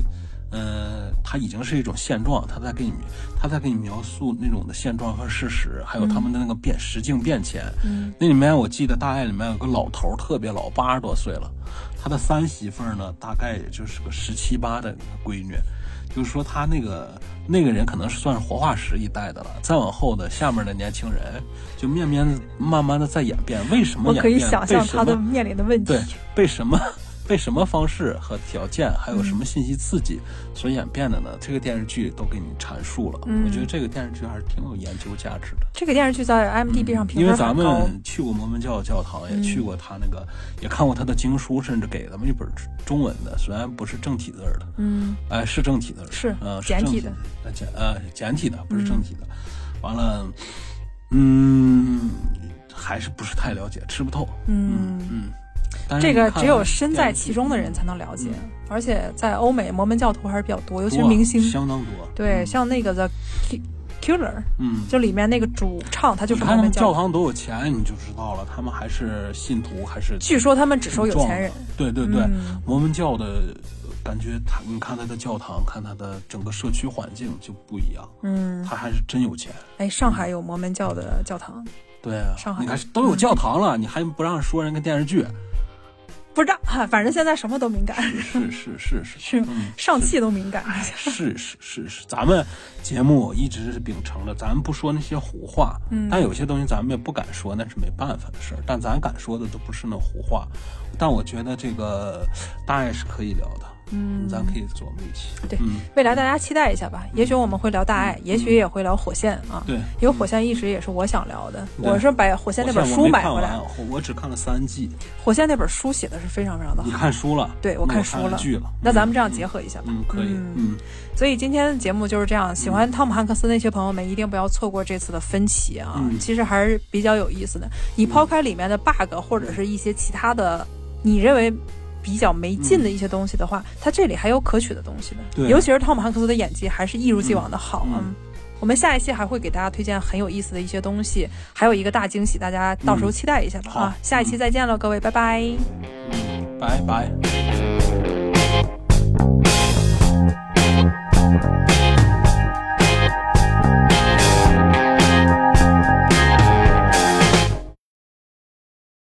嗯，它已经是一种现状，它在给你，它在给你描述那种的现状和事实，还有他们的那个变实境变迁。嗯，那里面我记得大爱里面有个老头特别老，八十多岁了，他的三媳妇呢，大概也就是个十七八的闺女，就是说他那个那个人可能是算是活化石一代的了，再往后的下面的年轻人就面面慢慢的在演变，为什么演变？我可以想象他的面临的问题，对，被什么？被什么方式和条件还有什么信息刺激所演变的呢？嗯、这个电视剧都给你阐述了。嗯、我觉得这个电视剧还是挺有研究价值的。这个电视剧在 I M D B 上评分，嗯、因为咱们去过摩门教教堂，也去过他那个，嗯、也看过他的经书，甚至给咱们一本中文的，虽然不是正体字的。嗯，哎，是正体字的，是呃简体的，呃简呃简体的，不是正体的。嗯、完了，嗯，还是不是太了解，吃不透。嗯嗯。嗯，这个只有身在其中的人才能了解，嗯、而且在欧美摩门教徒还是比较多，尤其是明星相当多。对，嗯、像那个的 Kill Killer， 嗯，就里面那个主唱他就是旁边教堂。教堂都有钱你就知道了，他们还是信徒，还是据说他们只收有钱人。对对对、嗯、摩门教的感觉，他你看他的教堂，看他的整个社区环境就不一样，嗯，他还是真有钱。哎，上海有摩门教的教堂。对啊，上海你看都有教堂了、嗯、你还不让说人跟电视剧不知道，反正现在什么都敏感，是是是是 是, 是、嗯、上气都敏感，是是是是。咱们节目一直是秉承了咱们不说那些胡话、嗯、但有些东西咱们也不敢说，那是没办法的事儿。但咱敢说的都不是那胡话，但我觉得这个大爱是可以聊的，嗯，咱可以琢磨一起。对、嗯，未来大家期待一下吧。嗯、也许我们会聊大爱，嗯、也许也会聊火线啊。对，因为火线一直也是我想聊的。我是把火线那本书买回来，我, 我只看了三季。火线那本书写的是非常非常的好。你看书了？对，我看书了。剧了。那咱们这样结合一下吧。嗯，嗯可以嗯。嗯，所以今天的节目就是这样。喜欢汤姆汉克斯那些朋友们，一定不要错过这次的分歧啊、嗯！其实还是比较有意思的。你抛开里面的 bug 或者是一些其他的，你认为比较没劲的一些东西的话、嗯、它这里还有可取的东西的，对，尤其是汤姆汉克斯的演技还是一如既往的好、嗯嗯、我们下一期还会给大家推荐很有意思的一些东西，还有一个大惊喜，大家到时候期待一下吧、嗯、啊！下一期再见了、嗯、各位拜拜、嗯、拜拜。